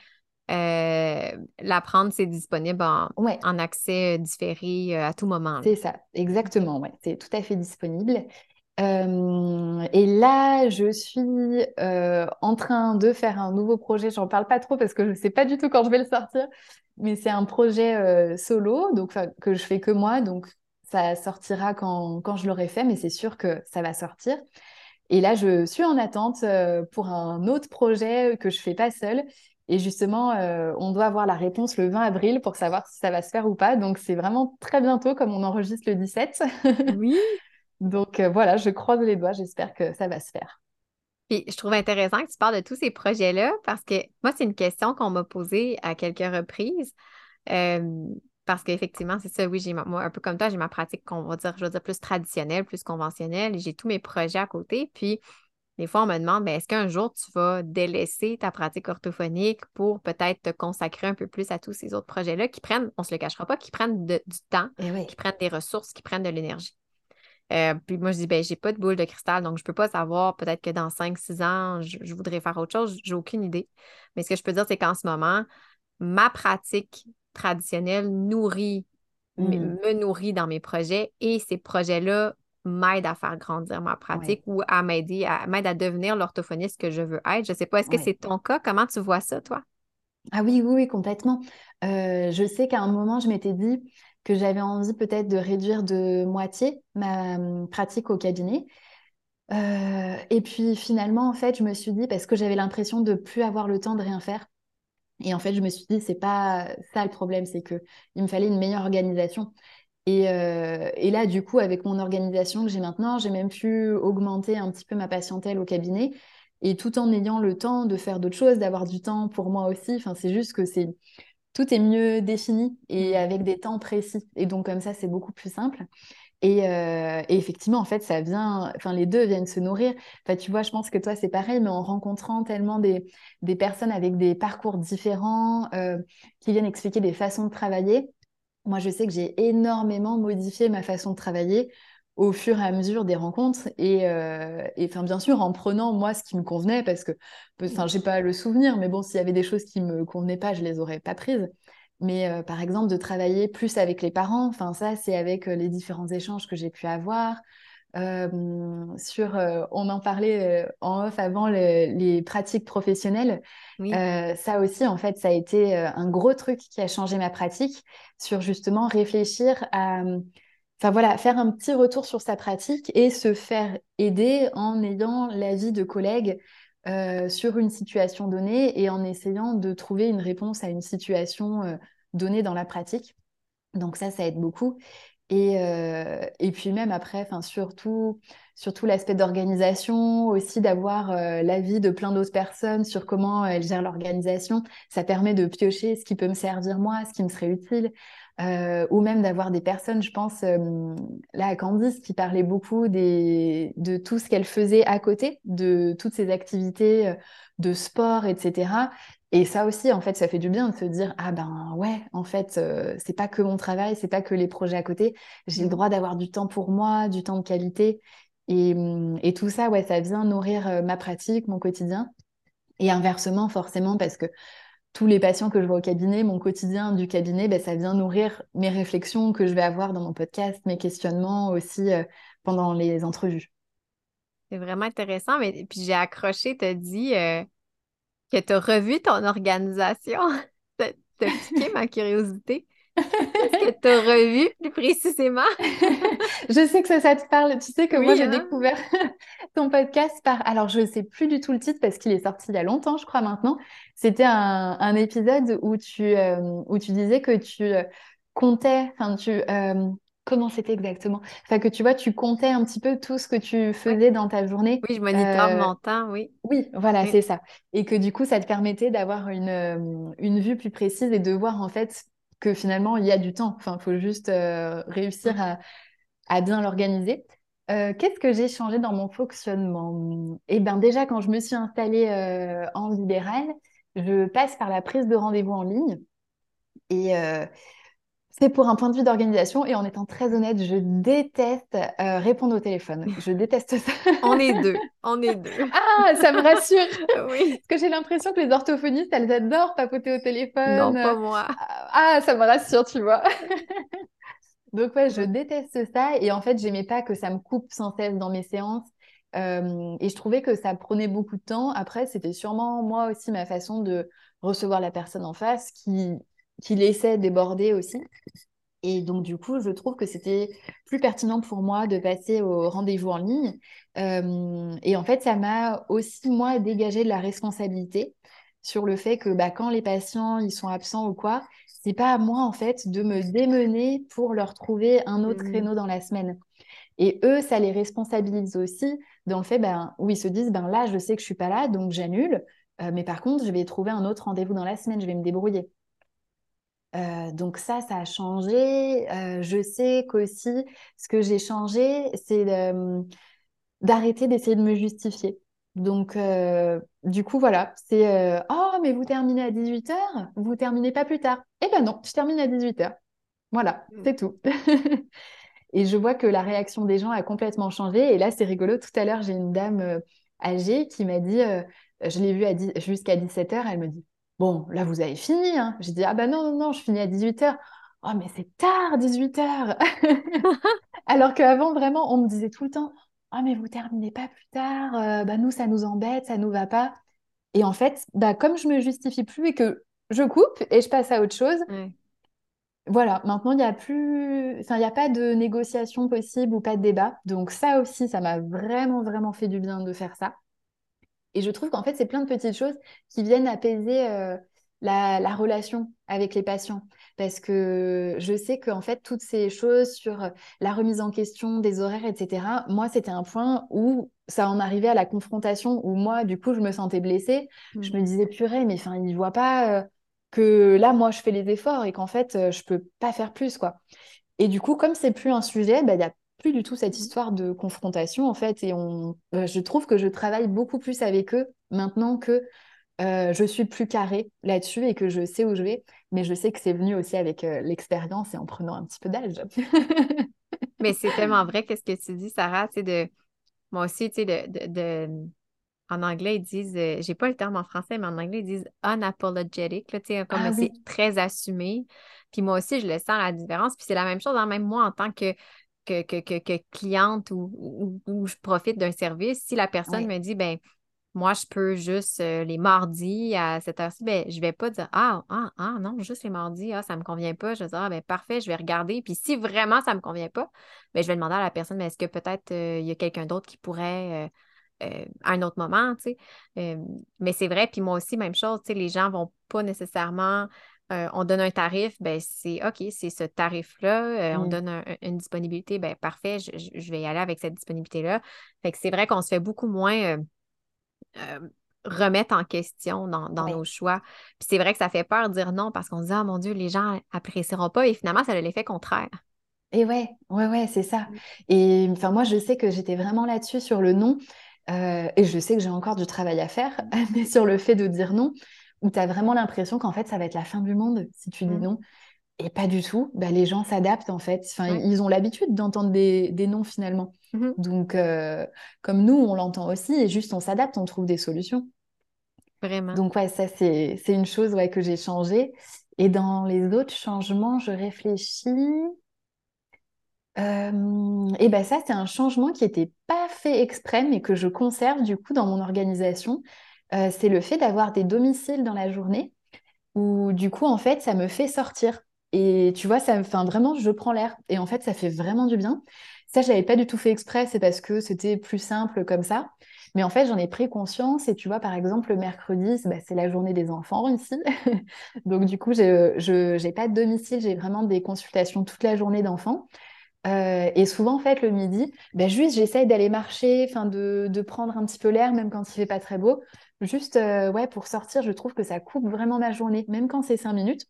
l'apprendre, c'est disponible en accès différé à tout moment. Là. C'est ça, exactement, c'est tout à fait disponible. Et là, je suis en train de faire un nouveau projet. J'en parle pas trop parce que je sais pas du tout quand je vais le sortir, mais c'est un projet solo, donc que je fais que moi. Donc ça sortira quand je l'aurai fait, mais c'est sûr que ça va sortir. Et là, je suis en attente pour un autre projet que je ne fais pas seule. Et justement, on doit avoir la réponse le 20 avril pour savoir si ça va se faire ou pas. Donc, c'est vraiment très bientôt, comme on enregistre le 17. Oui. Donc, voilà, je croise les doigts. J'espère que ça va se faire. Puis, je trouve intéressant que tu parles de tous ces projets-là parce que moi, c'est une question qu'on m'a posée à quelques reprises. Parce qu'effectivement, c'est ça, oui, j'ai moi, un peu comme toi, j'ai ma pratique qu'on va dire, je veux dire, plus traditionnelle, plus conventionnelle. Et j'ai tous mes projets à côté. Puis, des fois, on me demande, bien, est-ce qu'un jour, tu vas délaisser ta pratique orthophonique pour peut-être te consacrer un peu plus à tous ces autres projets-là qui prennent, on ne se le cachera pas, qui prennent du temps, oui. Qui prennent des ressources, qui prennent de l'énergie. Puis moi, je dis, bien, j'ai pas de boule de cristal, donc je peux pas savoir, peut-être que dans 5-6 ans, je voudrais faire autre chose, j'ai aucune idée. Mais ce que je peux dire, c'est qu'en ce moment, ma pratique traditionnelle nourrit, me nourrit dans mes projets et ces projets-là m'aide à faire grandir ma pratique ou à m'aider, à devenir l'orthophoniste que je veux être. Je ne sais pas, est-ce que c'est ton cas? Comment tu vois ça, toi? Ah oui, complètement. Je sais qu'à un moment, je m'étais dit que j'avais envie peut-être de réduire de moitié ma pratique au cabinet. Et puis finalement, en fait, je me suis dit, parce que j'avais l'impression de ne plus avoir le temps de rien faire. Et en fait, je me suis dit, c'est pas ça le problème, c'est qu'il me fallait une meilleure organisation. Et là, du coup, avec mon organisation que j'ai maintenant, j'ai même pu augmenter un petit peu ma patientèle au cabinet et tout en ayant le temps de faire d'autres choses, d'avoir du temps pour moi aussi. Enfin, c'est juste que tout est mieux défini et avec des temps précis. Et donc, comme ça, c'est beaucoup plus simple. Et effectivement, en fait, ça vient... Enfin, les deux viennent se nourrir. Enfin, tu vois, je pense que toi, c'est pareil, mais en rencontrant tellement des personnes avec des parcours différents qui viennent expliquer des façons de travailler... Moi, je sais que j'ai énormément modifié ma façon de travailler au fur et à mesure des rencontres. Et enfin, bien sûr, en prenant, moi, ce qui me convenait, parce que je n'ai pas le souvenir, mais bon, s'il y avait des choses qui ne me convenaient pas, je ne les aurais pas prises. Mais par exemple, de travailler plus avec les parents, enfin, ça, c'est avec les différents échanges que j'ai pu avoir. On en parlait en off avant les pratiques professionnelles. Oui. Ça aussi, en fait, ça a été un gros truc qui a changé ma pratique sur justement réfléchir à... Enfin voilà, faire un petit retour sur sa pratique et se faire aider en ayant l'avis de collègues sur une situation donnée et en essayant de trouver une réponse à une situation donnée dans la pratique. Donc ça aide beaucoup. Et puis même après, surtout l'aspect d'organisation, aussi d'avoir l'avis de plein d'autres personnes sur comment elles gèrent l'organisation, ça permet de piocher ce qui peut me servir moi, ce qui me serait utile, ou même d'avoir des personnes, je pense là à Candice qui parlait beaucoup de tout ce qu'elle faisait à côté, de toutes ses activités de sport, etc. Et ça aussi, en fait, ça fait du bien de se dire « Ah ben ouais, en fait, c'est pas que mon travail, c'est pas que les projets à côté. J'ai le droit d'avoir du temps pour moi, du temps de qualité. » Et tout ça, ouais, ça vient nourrir ma pratique, mon quotidien. Et inversement, forcément, parce que tous les patients que je vois au cabinet, mon quotidien du cabinet, ben, ça vient nourrir mes réflexions que je vais avoir dans mon podcast, mes questionnements aussi pendant les entrevues. C'est vraiment intéressant. Mais puis j'ai accroché, t'as dit... que tu as revu ton organisation. T'as piqué ma curiosité. Est-ce que tu as revu plus précisément? Je sais que ça te parle. Tu sais que oui, moi, j'ai découvert ton podcast par... Alors, je ne sais plus du tout le titre parce qu'il est sorti il y a longtemps, je crois, maintenant. C'était un épisode où tu disais que tu comptais... Enfin, tu... Comment c'était exactement? Enfin, que tu vois, tu comptais un petit peu tout ce que tu faisais dans ta journée. Oui, je monitor mon temps, oui. Oui, voilà, oui. C'est ça. Et que du coup, ça te permettait d'avoir une vue plus précise et de voir en fait que finalement, il y a du temps. Enfin, il faut juste réussir à bien l'organiser. Qu'est-ce que j'ai changé dans mon fonctionnement? Eh bien, déjà, quand je me suis installée en libéral, je passe par la prise de rendez-vous en ligne. Et... c'est pour un point de vue d'organisation et en étant très honnête, je déteste répondre au téléphone. Je déteste ça. On est deux. Ah, ça me rassure. Oui. Parce que j'ai l'impression que les orthophonistes, elles adorent papoter au téléphone. Non, pas moi. Ah, ça me rassure, tu vois. Donc ouais, je déteste ça et en fait, j'aimais pas que ça me coupe sans cesse dans mes séances. Et je trouvais que ça prenait beaucoup de temps. Après, c'était sûrement moi aussi ma façon de recevoir la personne en face qui laissait déborder aussi. Et donc, du coup, je trouve que c'était plus pertinent pour moi de passer au rendez-vous en ligne. Et en fait, ça m'a aussi, moi, dégagé de la responsabilité sur le fait que quand les patients ils sont absents ou quoi, c'est pas à moi, en fait, de me démener pour leur trouver un autre créneau dans la semaine. Et eux, ça les responsabilise aussi dans le fait où ils se disent, là, je sais que je suis pas là, donc j'annule. Mais par contre, je vais trouver un autre rendez-vous dans la semaine, je vais me débrouiller. Donc ça a changé. Je sais qu'aussi, ce que j'ai changé, c'est d'arrêter d'essayer de me justifier. Donc, du coup, voilà, c'est « Oh, mais vous terminez à 18h, vous terminez pas plus tard. » Eh ben non, je termine à 18h. Voilà, c'est tout. Et je vois que la réaction des gens a complètement changé. Et là, c'est rigolo. Tout à l'heure, j'ai une dame âgée qui m'a dit, je l'ai vue jusqu'à 17h, elle me dit, bon, là, vous avez fini, hein. J'ai dit, ah bah non, je finis à 18h. Oh, mais c'est tard, 18h. Alors qu'avant, vraiment, on me disait tout le temps, ah, mais vous terminez pas plus tard, nous, ça nous embête, ça nous va pas. Et en fait, comme je me justifie plus et que je coupe et je passe à autre chose, voilà, maintenant, il n'y a plus... Enfin, il n'y a pas de négociation possible ou pas de débat. Donc ça aussi, ça m'a vraiment, vraiment fait du bien de faire ça. Et je trouve qu'en fait, c'est plein de petites choses qui viennent apaiser la relation avec les patients. Parce que je sais qu'en fait, toutes ces choses sur la remise en question des horaires, etc., moi, c'était un point où ça en arrivait à la confrontation, où moi, du coup, je me sentais blessée. Je me disais, purée, mais enfin, ils ne voient pas que là, moi, je fais les efforts et qu'en fait, je ne peux pas faire plus, quoi. Et du coup, comme ce n'est plus un sujet, il y a plus du tout cette histoire de confrontation en fait, et je trouve que je travaille beaucoup plus avec eux maintenant que je suis plus carrée là-dessus et que je sais où je vais, mais je sais que c'est venu aussi avec l'expérience et en prenant un petit peu d'âge. Mais c'est tellement vrai qu'est-ce que tu dis, Sarah, tu sais, moi aussi, tu sais, en anglais ils disent, j'ai pas le terme en français, mais en anglais ils disent unapologetic, là, tu sais, comme c'est très assumé, puis moi aussi je le sens la différence, puis c'est la même chose, hein, même moi en tant que cliente ou je profite d'un service, si la personne me dit, moi, je peux juste les mardis à cette heure-ci, je vais pas dire, non, juste les mardis, ça me convient pas. Je vais dire, parfait, je vais regarder. Puis si vraiment ça me convient pas, je vais demander à la personne, est-ce que peut-être il y a quelqu'un d'autre qui pourrait, à un autre moment, tu sais. Mais c'est vrai, puis moi aussi, même chose, tu sais, les gens vont pas nécessairement... on donne un tarif, c'est OK, c'est ce tarif-là. On donne une disponibilité, parfait, je vais y aller avec cette disponibilité-là. Fait que c'est vrai qu'on se fait beaucoup moins remettre en question dans nos choix. Puis c'est vrai que ça fait peur de dire non parce qu'on se dit, ah mon Dieu, les gens apprécieront pas. Et finalement, ça a l'effet contraire. Et ouais, c'est ça. Et enfin, moi, je sais que j'étais vraiment là-dessus sur le non. Et je sais que j'ai encore du travail à faire, mais sur le fait de dire non. Où tu as vraiment l'impression qu'en fait, ça va être la fin du monde si tu dis non. Et pas du tout. Les gens s'adaptent, en fait. Enfin, ils ont l'habitude d'entendre des non, finalement. Donc, comme nous, on l'entend aussi. Et juste, on s'adapte, on trouve des solutions. Vraiment. Donc, ouais, ça, c'est une chose que j'ai changée. Et dans les autres changements, je réfléchis... et ça, c'est un changement qui n'était pas fait exprès, mais que je conserve, du coup, dans mon organisation. C'est le fait d'avoir des domiciles dans la journée où du coup en fait ça me fait sortir et tu vois ça, vraiment je prends l'air et en fait ça fait vraiment du bien. Ça je l'avais pas du tout fait exprès, c'est parce que c'était plus simple comme ça, mais en fait j'en ai pris conscience. Et tu vois par exemple le mercredi c'est la journée des enfants ici donc du coup j'ai pas de domicile, j'ai vraiment des consultations toute la journée d'enfants. Et souvent en fait le midi juste j'essaye d'aller marcher, de prendre un petit peu l'air même quand il fait pas très beau, juste pour sortir. Je trouve que ça coupe vraiment ma journée même quand c'est 5 minutes,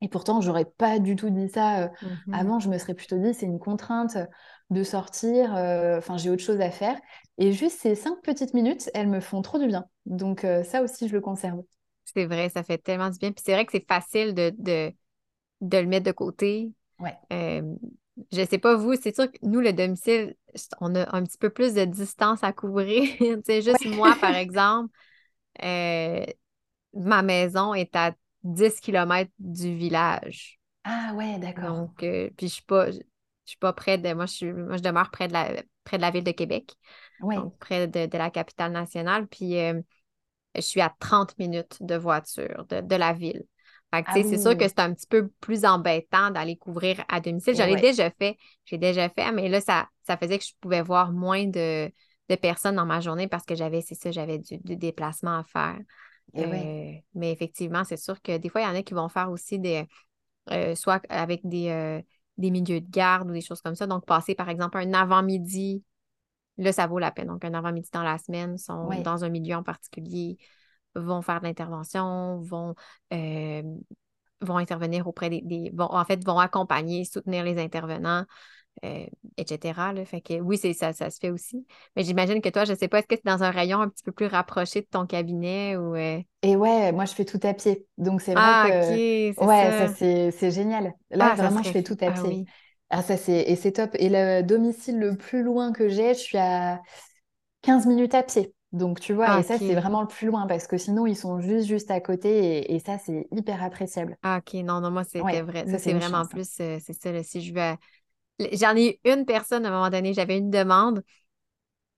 et pourtant j'aurais pas du tout dit ça avant. Je me serais plutôt dit c'est une contrainte de sortir, j'ai autre chose à faire, et juste ces 5 petites minutes elles me font trop du bien. Donc ça aussi je le conserve. C'est vrai, ça fait tellement du bien, puis c'est vrai que c'est facile de le mettre de côté. Je sais pas vous, c'est sûr que nous, le domicile, on a un petit peu plus de distance à couvrir. Tu sais, juste moi, par exemple, ma maison est à 10 km du village. Ah ouais, d'accord. Donc, puis je suis pas près de... Moi, je demeure près de la ville de Québec, donc près de la capitale nationale. Puis, je suis à 30 minutes de voiture de la ville. Fait que, tu sais, c'est sûr que c'est un petit peu plus embêtant d'aller couvrir à domicile. J'en ai déjà fait, mais là, ça faisait que je pouvais voir moins de personnes dans ma journée parce que j'avais du déplacement à faire. Mais effectivement, c'est sûr que des fois, il y en a qui vont faire aussi soit avec des milieux de garde ou des choses comme ça. Donc, passer, par exemple, un avant-midi, là, ça vaut la peine. Donc, un avant-midi dans la semaine, sont dans un milieu en particulier, vont faire de l'intervention, vont intervenir auprès vont accompagner, soutenir les intervenants, etc. Là. Fait que oui, ça se fait aussi. Mais j'imagine que toi, je ne sais pas, est-ce que c'est dans un rayon un petit peu plus rapproché de ton cabinet ou... Et ouais, moi, je fais tout à pied. Donc, c'est vrai que... Ah, OK, ça c'est génial. Là, vraiment, je fais tout à pied. Oui. Ah, et c'est top. Et le domicile le plus loin que j'ai, je suis à 15 minutes à pied. Donc, tu vois, et ça, c'est vraiment le plus loin parce que sinon, ils sont juste à côté et ça, c'est hyper appréciable. Ah, OK. Non, moi, c'était vrai. Ça, c'est vraiment chance, plus... c'est ça, là, si je veux... J'en ai une personne, à un moment donné, j'avais une demande.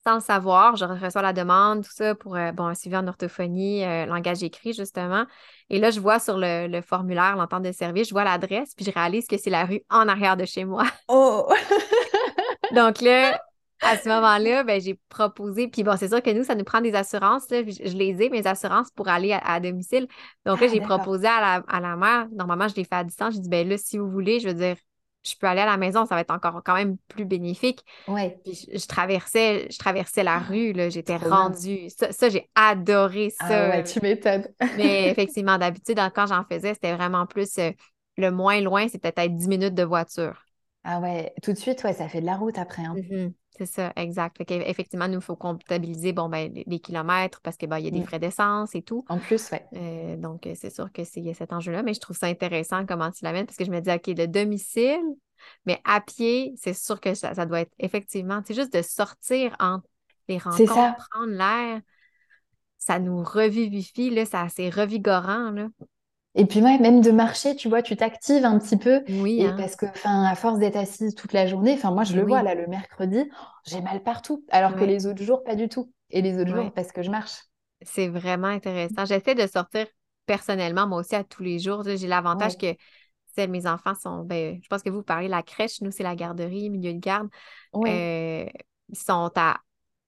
Sans le savoir, je reçois la demande, tout ça, pour un suivi en orthophonie, langage écrit, justement. Et là, je vois sur le formulaire, l'entente de service, je vois l'adresse, puis je réalise que c'est la rue en arrière de chez moi. Oh! Donc là... À ce moment-là, j'ai proposé, puis bon, c'est sûr que nous, ça nous prend des assurances, là, je les ai, mes assurances, pour aller à domicile. Donc là, j'ai proposé à la mère, normalement, je l'ai fait à distance, j'ai dit, là, si vous voulez, je veux dire, je peux aller à la maison, ça va être encore quand même plus bénéfique. Ouais. Puis je traversais la rue, là, j'étais rendue. Ça, j'ai adoré ça. Ah ouais, tu m'étonnes. Mais effectivement, d'habitude, quand j'en faisais, c'était vraiment plus, le moins loin, c'était peut-être 10 minutes de voiture. Ah ouais, tout de suite, ça fait de la route après, hein. Mm-hmm. C'est ça, exact. Fait qu'effectivement, nous, il faut comptabiliser les kilomètres parce qu'il y a des frais d'essence et tout. En plus, oui. Donc, c'est sûr qu'il y a cet enjeu-là, mais je trouve ça intéressant comment tu l'amènes parce que je me dis, OK, le domicile, mais à pied, c'est sûr que ça doit être effectivement, c'est juste de sortir entre les rencontres, prendre l'air, ça nous revivifie, là, c'est revigorant, là. Et puis même de marcher, tu vois, tu t'actives un petit peu. Oui. Et parce que, à force d'être assise toute la journée, moi, je le vois, là, le mercredi, j'ai mal partout. Alors que les autres jours, pas du tout. Et les autres jours, parce que je marche. C'est vraiment intéressant. J'essaie de sortir personnellement, moi aussi, à tous les jours. J'ai l'avantage que mes enfants sont... je pense que vous parlez de la crèche. Nous, c'est la garderie, milieu de garde. Oui. Ils sont à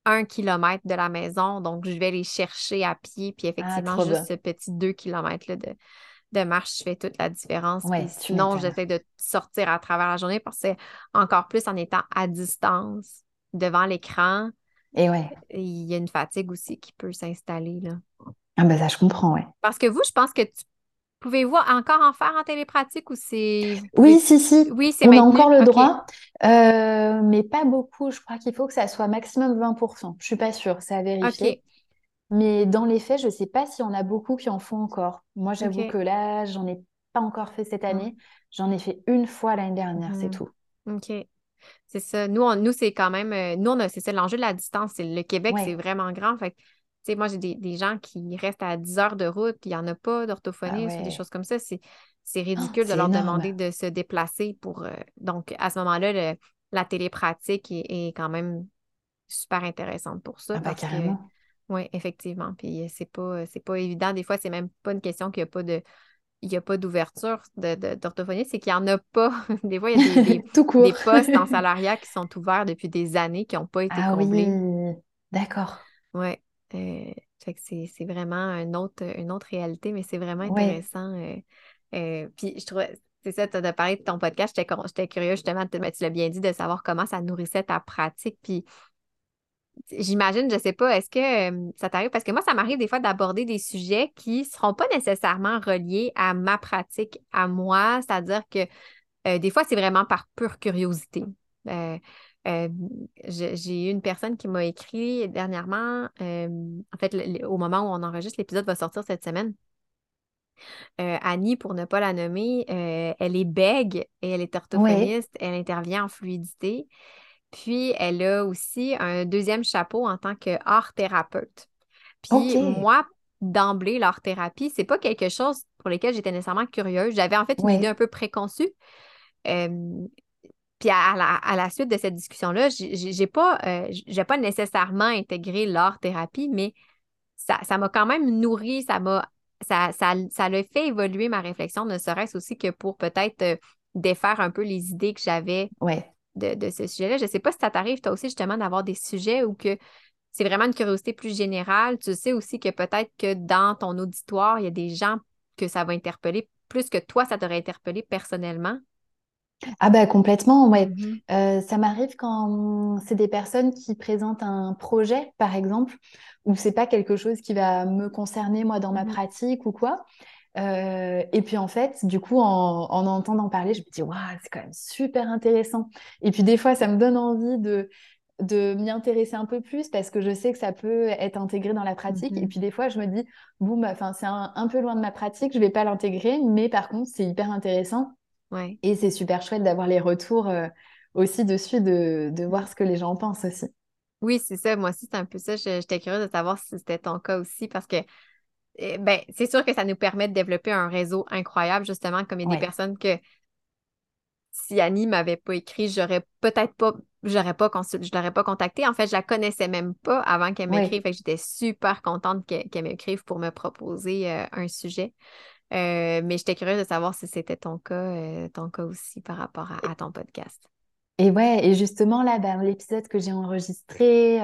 1 kilomètre de la maison. Donc, je vais les chercher à pied. Puis effectivement, ce petit 2 kilomètres là, de marche, je fais toute la différence. Ouais, sinon, j'essaie de sortir à travers la journée parce que encore plus en étant à distance, devant l'écran, et il y a une fatigue aussi qui peut s'installer. Là. Ah ben ça, je comprends, oui. Parce que vous, je pense que pouvez-vous encore en faire en télépratique ou c'est... Oui, si. Oui, c'est maintenant. On a encore le droit, mais pas beaucoup. Je crois qu'il faut que ça soit maximum 20%. Je suis pas sûre, c'est à vérifier. Okay. Mais dans les faits, je ne sais pas s'il y en a beaucoup qui en font encore. Moi, j'avoue que là, je n'en ai pas encore fait cette année. J'en ai fait une fois l'année dernière, c'est tout. OK. C'est ça. Nous, c'est quand même... Nous, c'est ça, l'enjeu de la distance. Le Québec, c'est vraiment grand. Fait que, tu sais, moi, j'ai des gens qui restent à 10 heures de route, puis il n'y en a pas d'orthophoniste ou des choses comme ça. C'est ridicule de leur demander de se déplacer pour... Donc, à ce moment-là, la télépratique est quand même super intéressante pour ça. Ah bah, carrément. Oui, effectivement. Puis c'est pas évident. Des fois, c'est même pas une question qu'il n'y a pas d'ouverture d'orthophoniste, c'est qu'il n'y en a pas. Des fois, il y a des postes en salariat qui sont ouverts depuis des années, qui n'ont pas été comblés. Oui. D'accord. Oui. Fait que c'est vraiment une autre réalité, mais c'est vraiment intéressant. Puis je trouvais, c'est ça, tu as parlé de ton podcast, j'étais curieuse justement, mais tu l'as bien dit, de savoir comment ça nourrissait ta pratique. Puis j'imagine, je sais pas, est-ce que ça t'arrive? Parce que moi, ça m'arrive des fois d'aborder des sujets qui seront pas nécessairement reliés à ma pratique, à moi. C'est-à-dire que des fois, c'est vraiment par pure curiosité. J'ai eu une personne qui m'a écrit dernièrement, en fait, au moment où on enregistre, l'épisode va sortir cette semaine. Annie, pour ne pas la nommer, elle est bègue et elle est orthophoniste. Elle intervient en fluidité. Puis, elle a aussi un deuxième chapeau en tant qu'art thérapeute. Puis, moi, d'emblée, l'art thérapie, c'est pas quelque chose pour lequel j'étais nécessairement curieuse. J'avais en fait une idée un peu préconçue. Puis, à la suite de cette discussion-là, j'ai pas nécessairement intégré l'art thérapie, mais ça m'a quand même nourri, ça m'a ça l'a fait évoluer ma réflexion, ne serait-ce aussi que pour peut-être défaire un peu les idées que j'avais de ce sujet-là. Je ne sais pas si ça t'arrive, toi aussi, justement, d'avoir des sujets où que c'est vraiment une curiosité plus générale. Tu sais aussi que peut-être que dans ton auditoire, il y a des gens que ça va interpeller plus que toi, ça t'aurait interpellé personnellement. Ah bah complètement, ouais. Mm-hmm. Ça m'arrive quand c'est des personnes qui présentent un projet, par exemple, où c'est pas quelque chose qui va me concerner, moi, dans ma pratique ou quoi. Et puis en fait, du coup, en entendant parler, je me dis, waouh, c'est quand même super intéressant. Et puis des fois, ça me donne envie de m'y intéresser un peu plus parce que je sais que ça peut être intégré dans la pratique. Mm-hmm. Et puis des fois, je me dis, bon, bah, c'est un peu loin de ma pratique, je vais pas l'intégrer, mais par contre, c'est hyper intéressant. Ouais. Et c'est super chouette d'avoir les retours aussi dessus, de voir ce que les gens pensent aussi. Oui, c'est ça. Moi aussi, c'est un peu ça. J'étais curieuse de savoir si c'était ton cas aussi parce que c'est sûr que ça nous permet de développer un réseau incroyable, justement, comme il y a des personnes que si Annie m'avait pas écrit, je l'aurais pas contactée. En fait, je la connaissais même pas avant qu'elle m'écrive. Fait que j'étais super contente qu'elle m'écrive pour me proposer un sujet. Mais j'étais curieuse de savoir si c'était ton cas aussi par rapport à ton podcast. Et ouais, et justement là, l'épisode que j'ai enregistré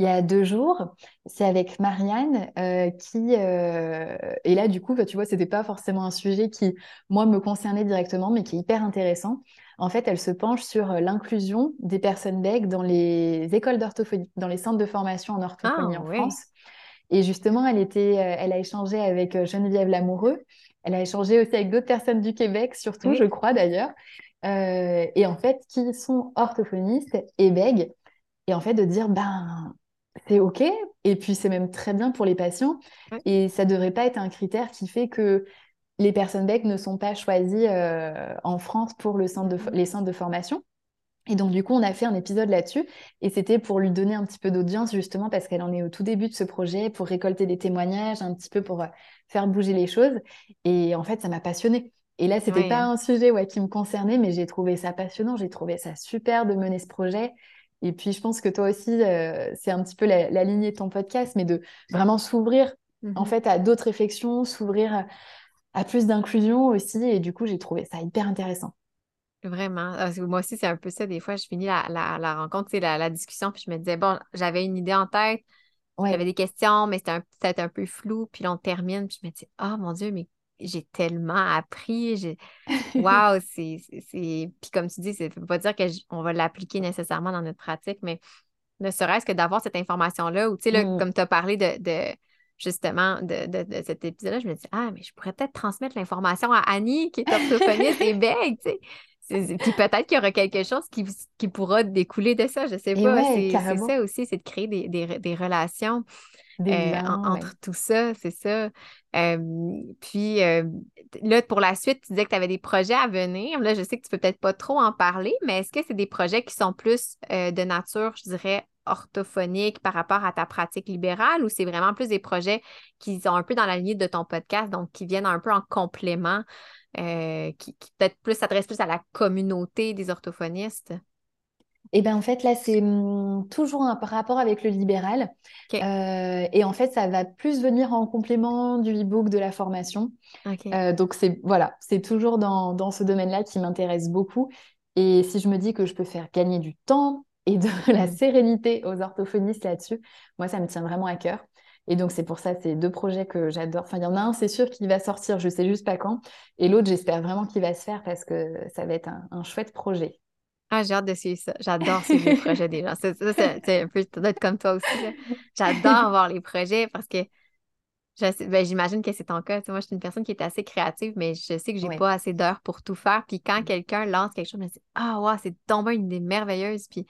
il y a 2 jours, c'est avec Marianne qui... Et là, du coup, tu vois, c'était pas forcément un sujet qui, moi, me concernait directement, mais qui est hyper intéressant. En fait, elle se penche sur l'inclusion des personnes bègues dans les écoles d'orthophonie, dans les centres de formation en orthophonie en France. Et justement, elle a échangé avec Geneviève Lamoureux. Elle a échangé aussi avec d'autres personnes du Québec, surtout, je crois d'ailleurs. Et en fait, qui sont orthophonistes et bègues. Et en fait, de dire, c'est OK. Et puis, c'est même très bien pour les patients. Oui. Et ça ne devrait pas être un critère qui fait que les personnes bègues ne sont pas choisies en France pour les centres de formation. Et donc, du coup, on a fait un épisode là-dessus et c'était pour lui donner un petit peu d'audience, justement, parce qu'elle en est au tout début de ce projet, pour récolter des témoignages, un petit peu pour faire bouger les choses. Et en fait, ça m'a passionnée. Et là, c'était pas un sujet qui me concernait, mais j'ai trouvé ça passionnant, j'ai trouvé ça super de mener ce projet. Et puis, je pense que toi aussi, c'est un petit peu la lignée de ton podcast, mais de vraiment s'ouvrir, en fait, à d'autres réflexions, s'ouvrir à plus d'inclusion aussi. Et du coup, j'ai trouvé ça hyper intéressant. Vraiment. Moi aussi, c'est un peu ça. Des fois, je finis la rencontre, c'est la discussion, puis je me disais, bon, j'avais une idée en tête, j'avais des questions, mais c'était peut-être un peu flou, puis là, on termine, puis je me dis, oh mon Dieu, mais j'ai tellement appris. Waouh, c'est... Puis comme tu dis, ça ne veut pas dire qu'on va l'appliquer nécessairement dans notre pratique, mais ne serait-ce que d'avoir cette information-là, ou tu sais, là, comme tu as parlé justement, de cet épisode-là, je me dis, ah, mais je pourrais peut-être transmettre l'information à Annie, qui est orthophoniste et bègue, tu sais. Puis peut-être qu'il y aura quelque chose qui pourra découler de ça, je ne sais pas. Ouais, c'est ça aussi, c'est de créer des relations entre tout ça, c'est ça. Puis là, pour la suite, tu disais que tu avais des projets à venir. Là, je sais que tu ne peux peut-être pas trop en parler, mais est-ce que c'est des projets qui sont plus de nature, je dirais, orthophonique par rapport à ta pratique libérale, ou c'est vraiment plus des projets qui sont un peu dans la lignée de ton podcast, donc qui viennent un peu en complément? Qui peut-être plus s'adresse plus à la communauté des orthophonistes? Eh bien, en fait, là, c'est toujours un rapport avec le libéral. Okay. Et en fait, ça va plus venir en complément du e-book, de la formation. Okay. Donc, c'est toujours dans ce domaine-là qui m'intéresse beaucoup. Et si je me dis que je peux faire gagner du temps et de la sérénité aux orthophonistes là-dessus, moi, ça me tient vraiment à cœur. Et donc, c'est pour ça, c'est 2 projets que j'adore. Enfin, il y en a un, c'est sûr, qui va sortir, je sais juste pas quand. Et l'autre, j'espère vraiment qu'il va se faire parce que ça va être un chouette projet. Ah, j'ai hâte de suivre ça. J'adore suivre les projets des gens. C'est un peu d'être comme toi aussi. Là. J'adore voir les projets parce que j'imagine que c'est ton cas. Tu sais, moi, je suis une personne qui est assez créative, mais je sais que j'ai pas assez d'heures pour tout faire. Puis quand quelqu'un lance quelque chose, je me dis « Ah, wow, c'est tombé une idée merveilleuse. » Puis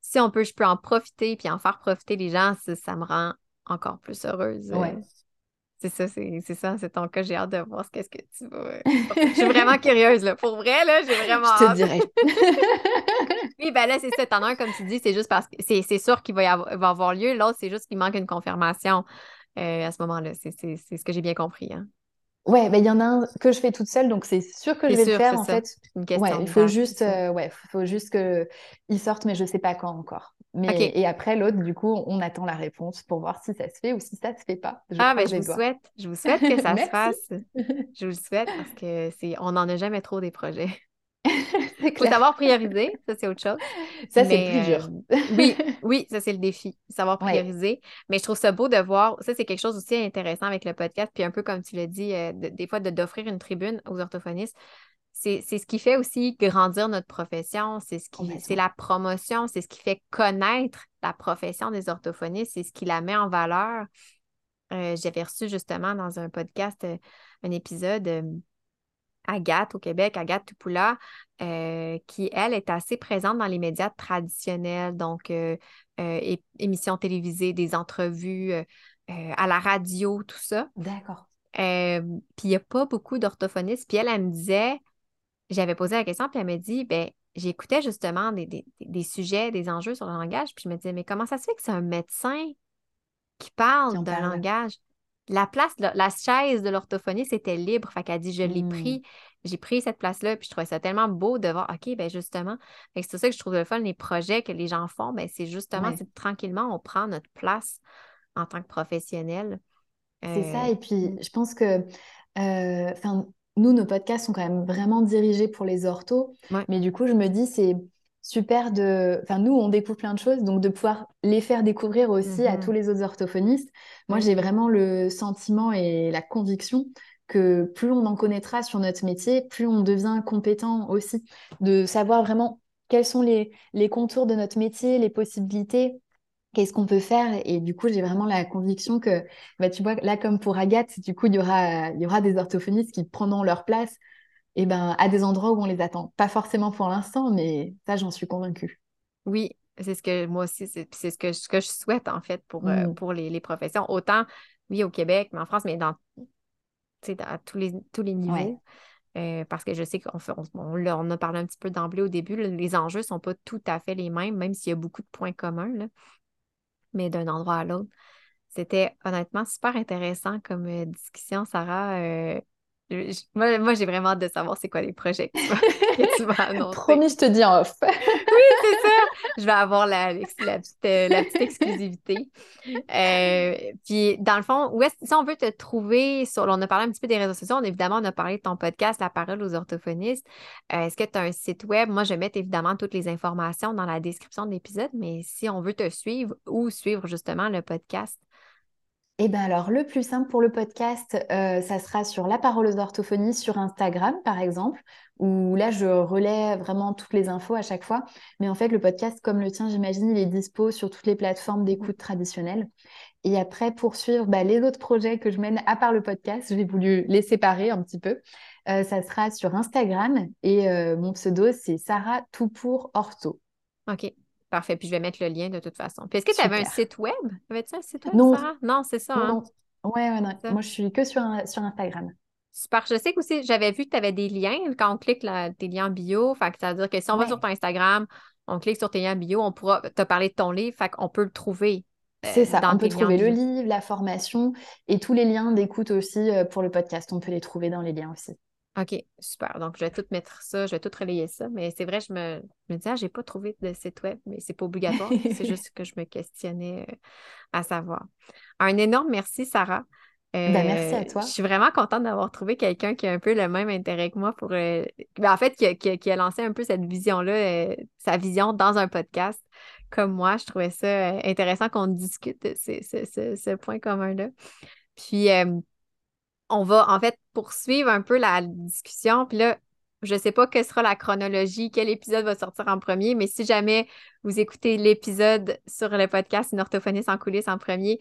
si on peut, je peux en profiter puis en faire profiter les gens. Ça me rend encore plus heureuse. Ouais. C'est ça, c'est ton cas. J'ai hâte de voir qu'est-ce que tu vas... Je suis vraiment curieuse, là. Pour vrai, là, j'ai vraiment hâte. Je te dirais. Oui, là, c'est ça. T'en as un, comme tu dis, c'est juste parce que c'est sûr qu'il va avoir lieu. L'autre, c'est juste qu'il manque une confirmation à ce moment-là. C'est ce que j'ai bien compris. Hein. Ouais, bah, y en a un que je fais toute seule, donc c'est sûr que je vais le faire, en fait. Ouais, il faut juste, qu'il sorte, mais je sais pas quand encore. Mais, okay. Et après, l'autre, du coup, on attend la réponse pour voir si ça se fait ou si ça se fait pas. Je vous souhaite que ça se fasse. Je vous le souhaite parce que on n'en a jamais trop des projets. Il faut savoir prioriser, ça c'est autre chose. C'est le plus dur. Oui, ça c'est le défi, savoir prioriser. Ouais. Mais je trouve ça beau de voir, ça c'est quelque chose aussi intéressant avec le podcast, puis un peu comme tu l'as dit, des fois d'offrir une tribune aux orthophonistes. C'est ce qui fait aussi grandir notre profession, c'est la promotion, c'est ce qui fait connaître la profession des orthophonistes, c'est ce qui la met en valeur. J'avais reçu justement dans un podcast, un épisode... Agathe au Québec, Agathe Tupoula, qui, elle, est assez présente dans les médias traditionnels, donc émissions télévisées, des entrevues à la radio, tout ça. D'accord. Puis il n'y a pas beaucoup d'orthophonistes. Puis elle me disait, j'avais posé la question, puis elle me dit, j'écoutais justement des sujets, des enjeux sur le langage, puis je me disais, mais comment ça se fait que c'est un médecin qui parle de langage? La place, la chaise de l'orthophoniste était libre. Fait qu'elle dit, je l'ai pris. J'ai pris cette place-là. Puis je trouvais ça tellement beau de voir, OK, justement. Fait que c'est ça que je trouve le fun, les projets que les gens font. C'est justement, c'est tranquillement, on prend notre place en tant que professionnel. C'est ça. Et puis, je pense que, nous, nos podcasts sont quand même vraiment dirigés pour les orthos. Ouais. Mais du coup, je me dis, c'est super nous, on découvre plein de choses, donc de pouvoir les faire découvrir aussi à tous les autres orthophonistes. Moi, j'ai vraiment le sentiment et la conviction que plus on en connaîtra sur notre métier, plus on devient compétent aussi, de savoir vraiment quels sont les contours de notre métier, les possibilités, qu'est-ce qu'on peut faire. Et du coup, j'ai vraiment la conviction que, tu vois, là, comme pour Agathe, du coup, il y aura des orthophonistes qui prendront leur place, à des endroits où on les attend. Pas forcément pour l'instant, mais ça, j'en suis convaincue. Oui, c'est ce que moi aussi, c'est ce que je souhaite, en fait, pour les professions. Autant, oui, au Québec, mais en France, mais à tous les niveaux. Ouais. Parce que je sais qu'on a parlé un petit peu d'emblée au début, les enjeux ne sont pas tout à fait les mêmes, même s'il y a beaucoup de points communs, là. Mais d'un endroit à l'autre. C'était honnêtement super intéressant comme discussion, Sarah. Moi, j'ai vraiment hâte de savoir c'est quoi les projets que tu vas annoncer. Promis, je te dis en off. Oui, c'est ça. Je vais avoir la petite exclusivité. Puis, dans le fond, si on veut te trouver, on a parlé un petit peu des réseaux sociaux, on a parlé de ton podcast, La parole aux orthophonistes. Est-ce que tu as un site web? Moi, je vais mettre évidemment toutes les informations dans la description de l'épisode, mais si on veut te suivre ou suivre justement le podcast, alors, le plus simple pour le podcast, ça sera sur La parole aux orthophonistes sur Instagram, par exemple, où là, je relais vraiment toutes les infos à chaque fois. Mais en fait, le podcast, comme le tien, j'imagine, il est dispo sur toutes les plateformes d'écoute traditionnelles. Et après, pour suivre les autres projets que je mène, à part le podcast, j'ai voulu les séparer un petit peu. Ça sera sur Instagram et mon pseudo, c'est Sarah Tout Pour Ortho. OK. Parfait, puis je vais mettre le lien de toute façon. Puis est-ce que tu avais un site web? Avais-tu un site web, non. Sarah? Non, c'est ça. Non. Non. Ça. Moi, je suis que sur Instagram. Super. Je sais qu'aussi, j'avais vu que tu avais des liens quand on clique tes liens bio. Fait que ça veut dire que si on va sur ton Instagram, on clique sur tes liens bio, on pourra te parler de ton livre. Fait qu'on peut le trouver. C'est ça. On peut trouver le livre, la formation et tous les liens d'écoute aussi pour le podcast. On peut les trouver dans les liens aussi. OK, super. Donc, je vais tout mettre ça, je vais tout relayer ça. Mais c'est vrai, je me disais, j'ai pas trouvé de site web, mais c'est pas obligatoire. C'est juste que je me questionnais à savoir. Un énorme merci, Sarah. Merci à toi. Je suis vraiment contente d'avoir trouvé quelqu'un qui a un peu le même intérêt que moi pour... en fait, qui a lancé un peu cette vision-là, sa vision dans un podcast. Comme moi, je trouvais ça intéressant qu'on discute de ce point commun-là. Puis... on va, en fait, poursuivre un peu la discussion. Puis là, je ne sais pas quelle sera la chronologie, quel épisode va sortir en premier, mais si jamais vous écoutez l'épisode sur le podcast Une orthophoniste en coulisses en premier,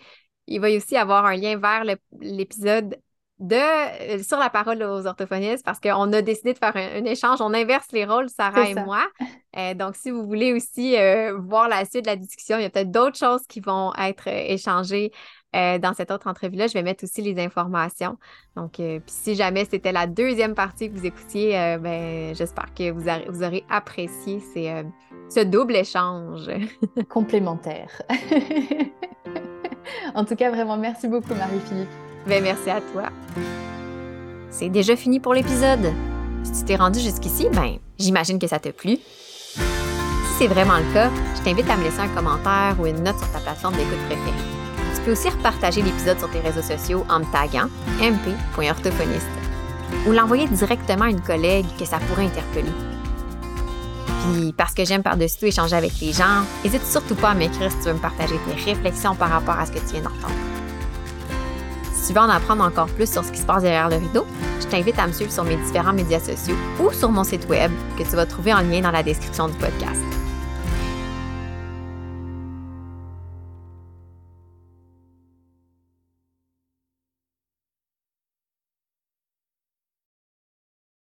il va aussi avoir un lien vers l'épisode sur la parole aux orthophonistes parce qu'on a décidé de faire un échange. On inverse les rôles, Sarah et moi. Donc, si vous voulez aussi voir la suite de la discussion, il y a peut-être d'autres choses qui vont être échangées dans cette autre entrevue-là. Je vais mettre aussi les informations. Donc, puis si jamais c'était la deuxième partie que vous écoutiez, j'espère que vous aurez apprécié ce double échange. Complémentaire. En tout cas, vraiment, merci beaucoup, Marie-Philippe. Merci à toi. C'est déjà fini pour l'épisode. Si tu t'es rendu jusqu'ici, j'imagine que ça t'a plu. Si c'est vraiment le cas, je t'invite à me laisser un commentaire ou une note sur ta plateforme d'écoute préférée. Tu peux aussi repartager l'épisode sur tes réseaux sociaux en me taguant mp.orthophoniste ou l'envoyer directement à une collègue que ça pourrait interpeller. Puis, parce que j'aime par-dessus tout échanger avec les gens, n'hésite surtout pas à m'écrire si tu veux me partager tes réflexions par rapport à ce que tu viens d'entendre. Si tu veux en apprendre encore plus sur ce qui se passe derrière le rideau, je t'invite à me suivre sur mes différents médias sociaux ou sur mon site web que tu vas trouver en lien dans la description du podcast.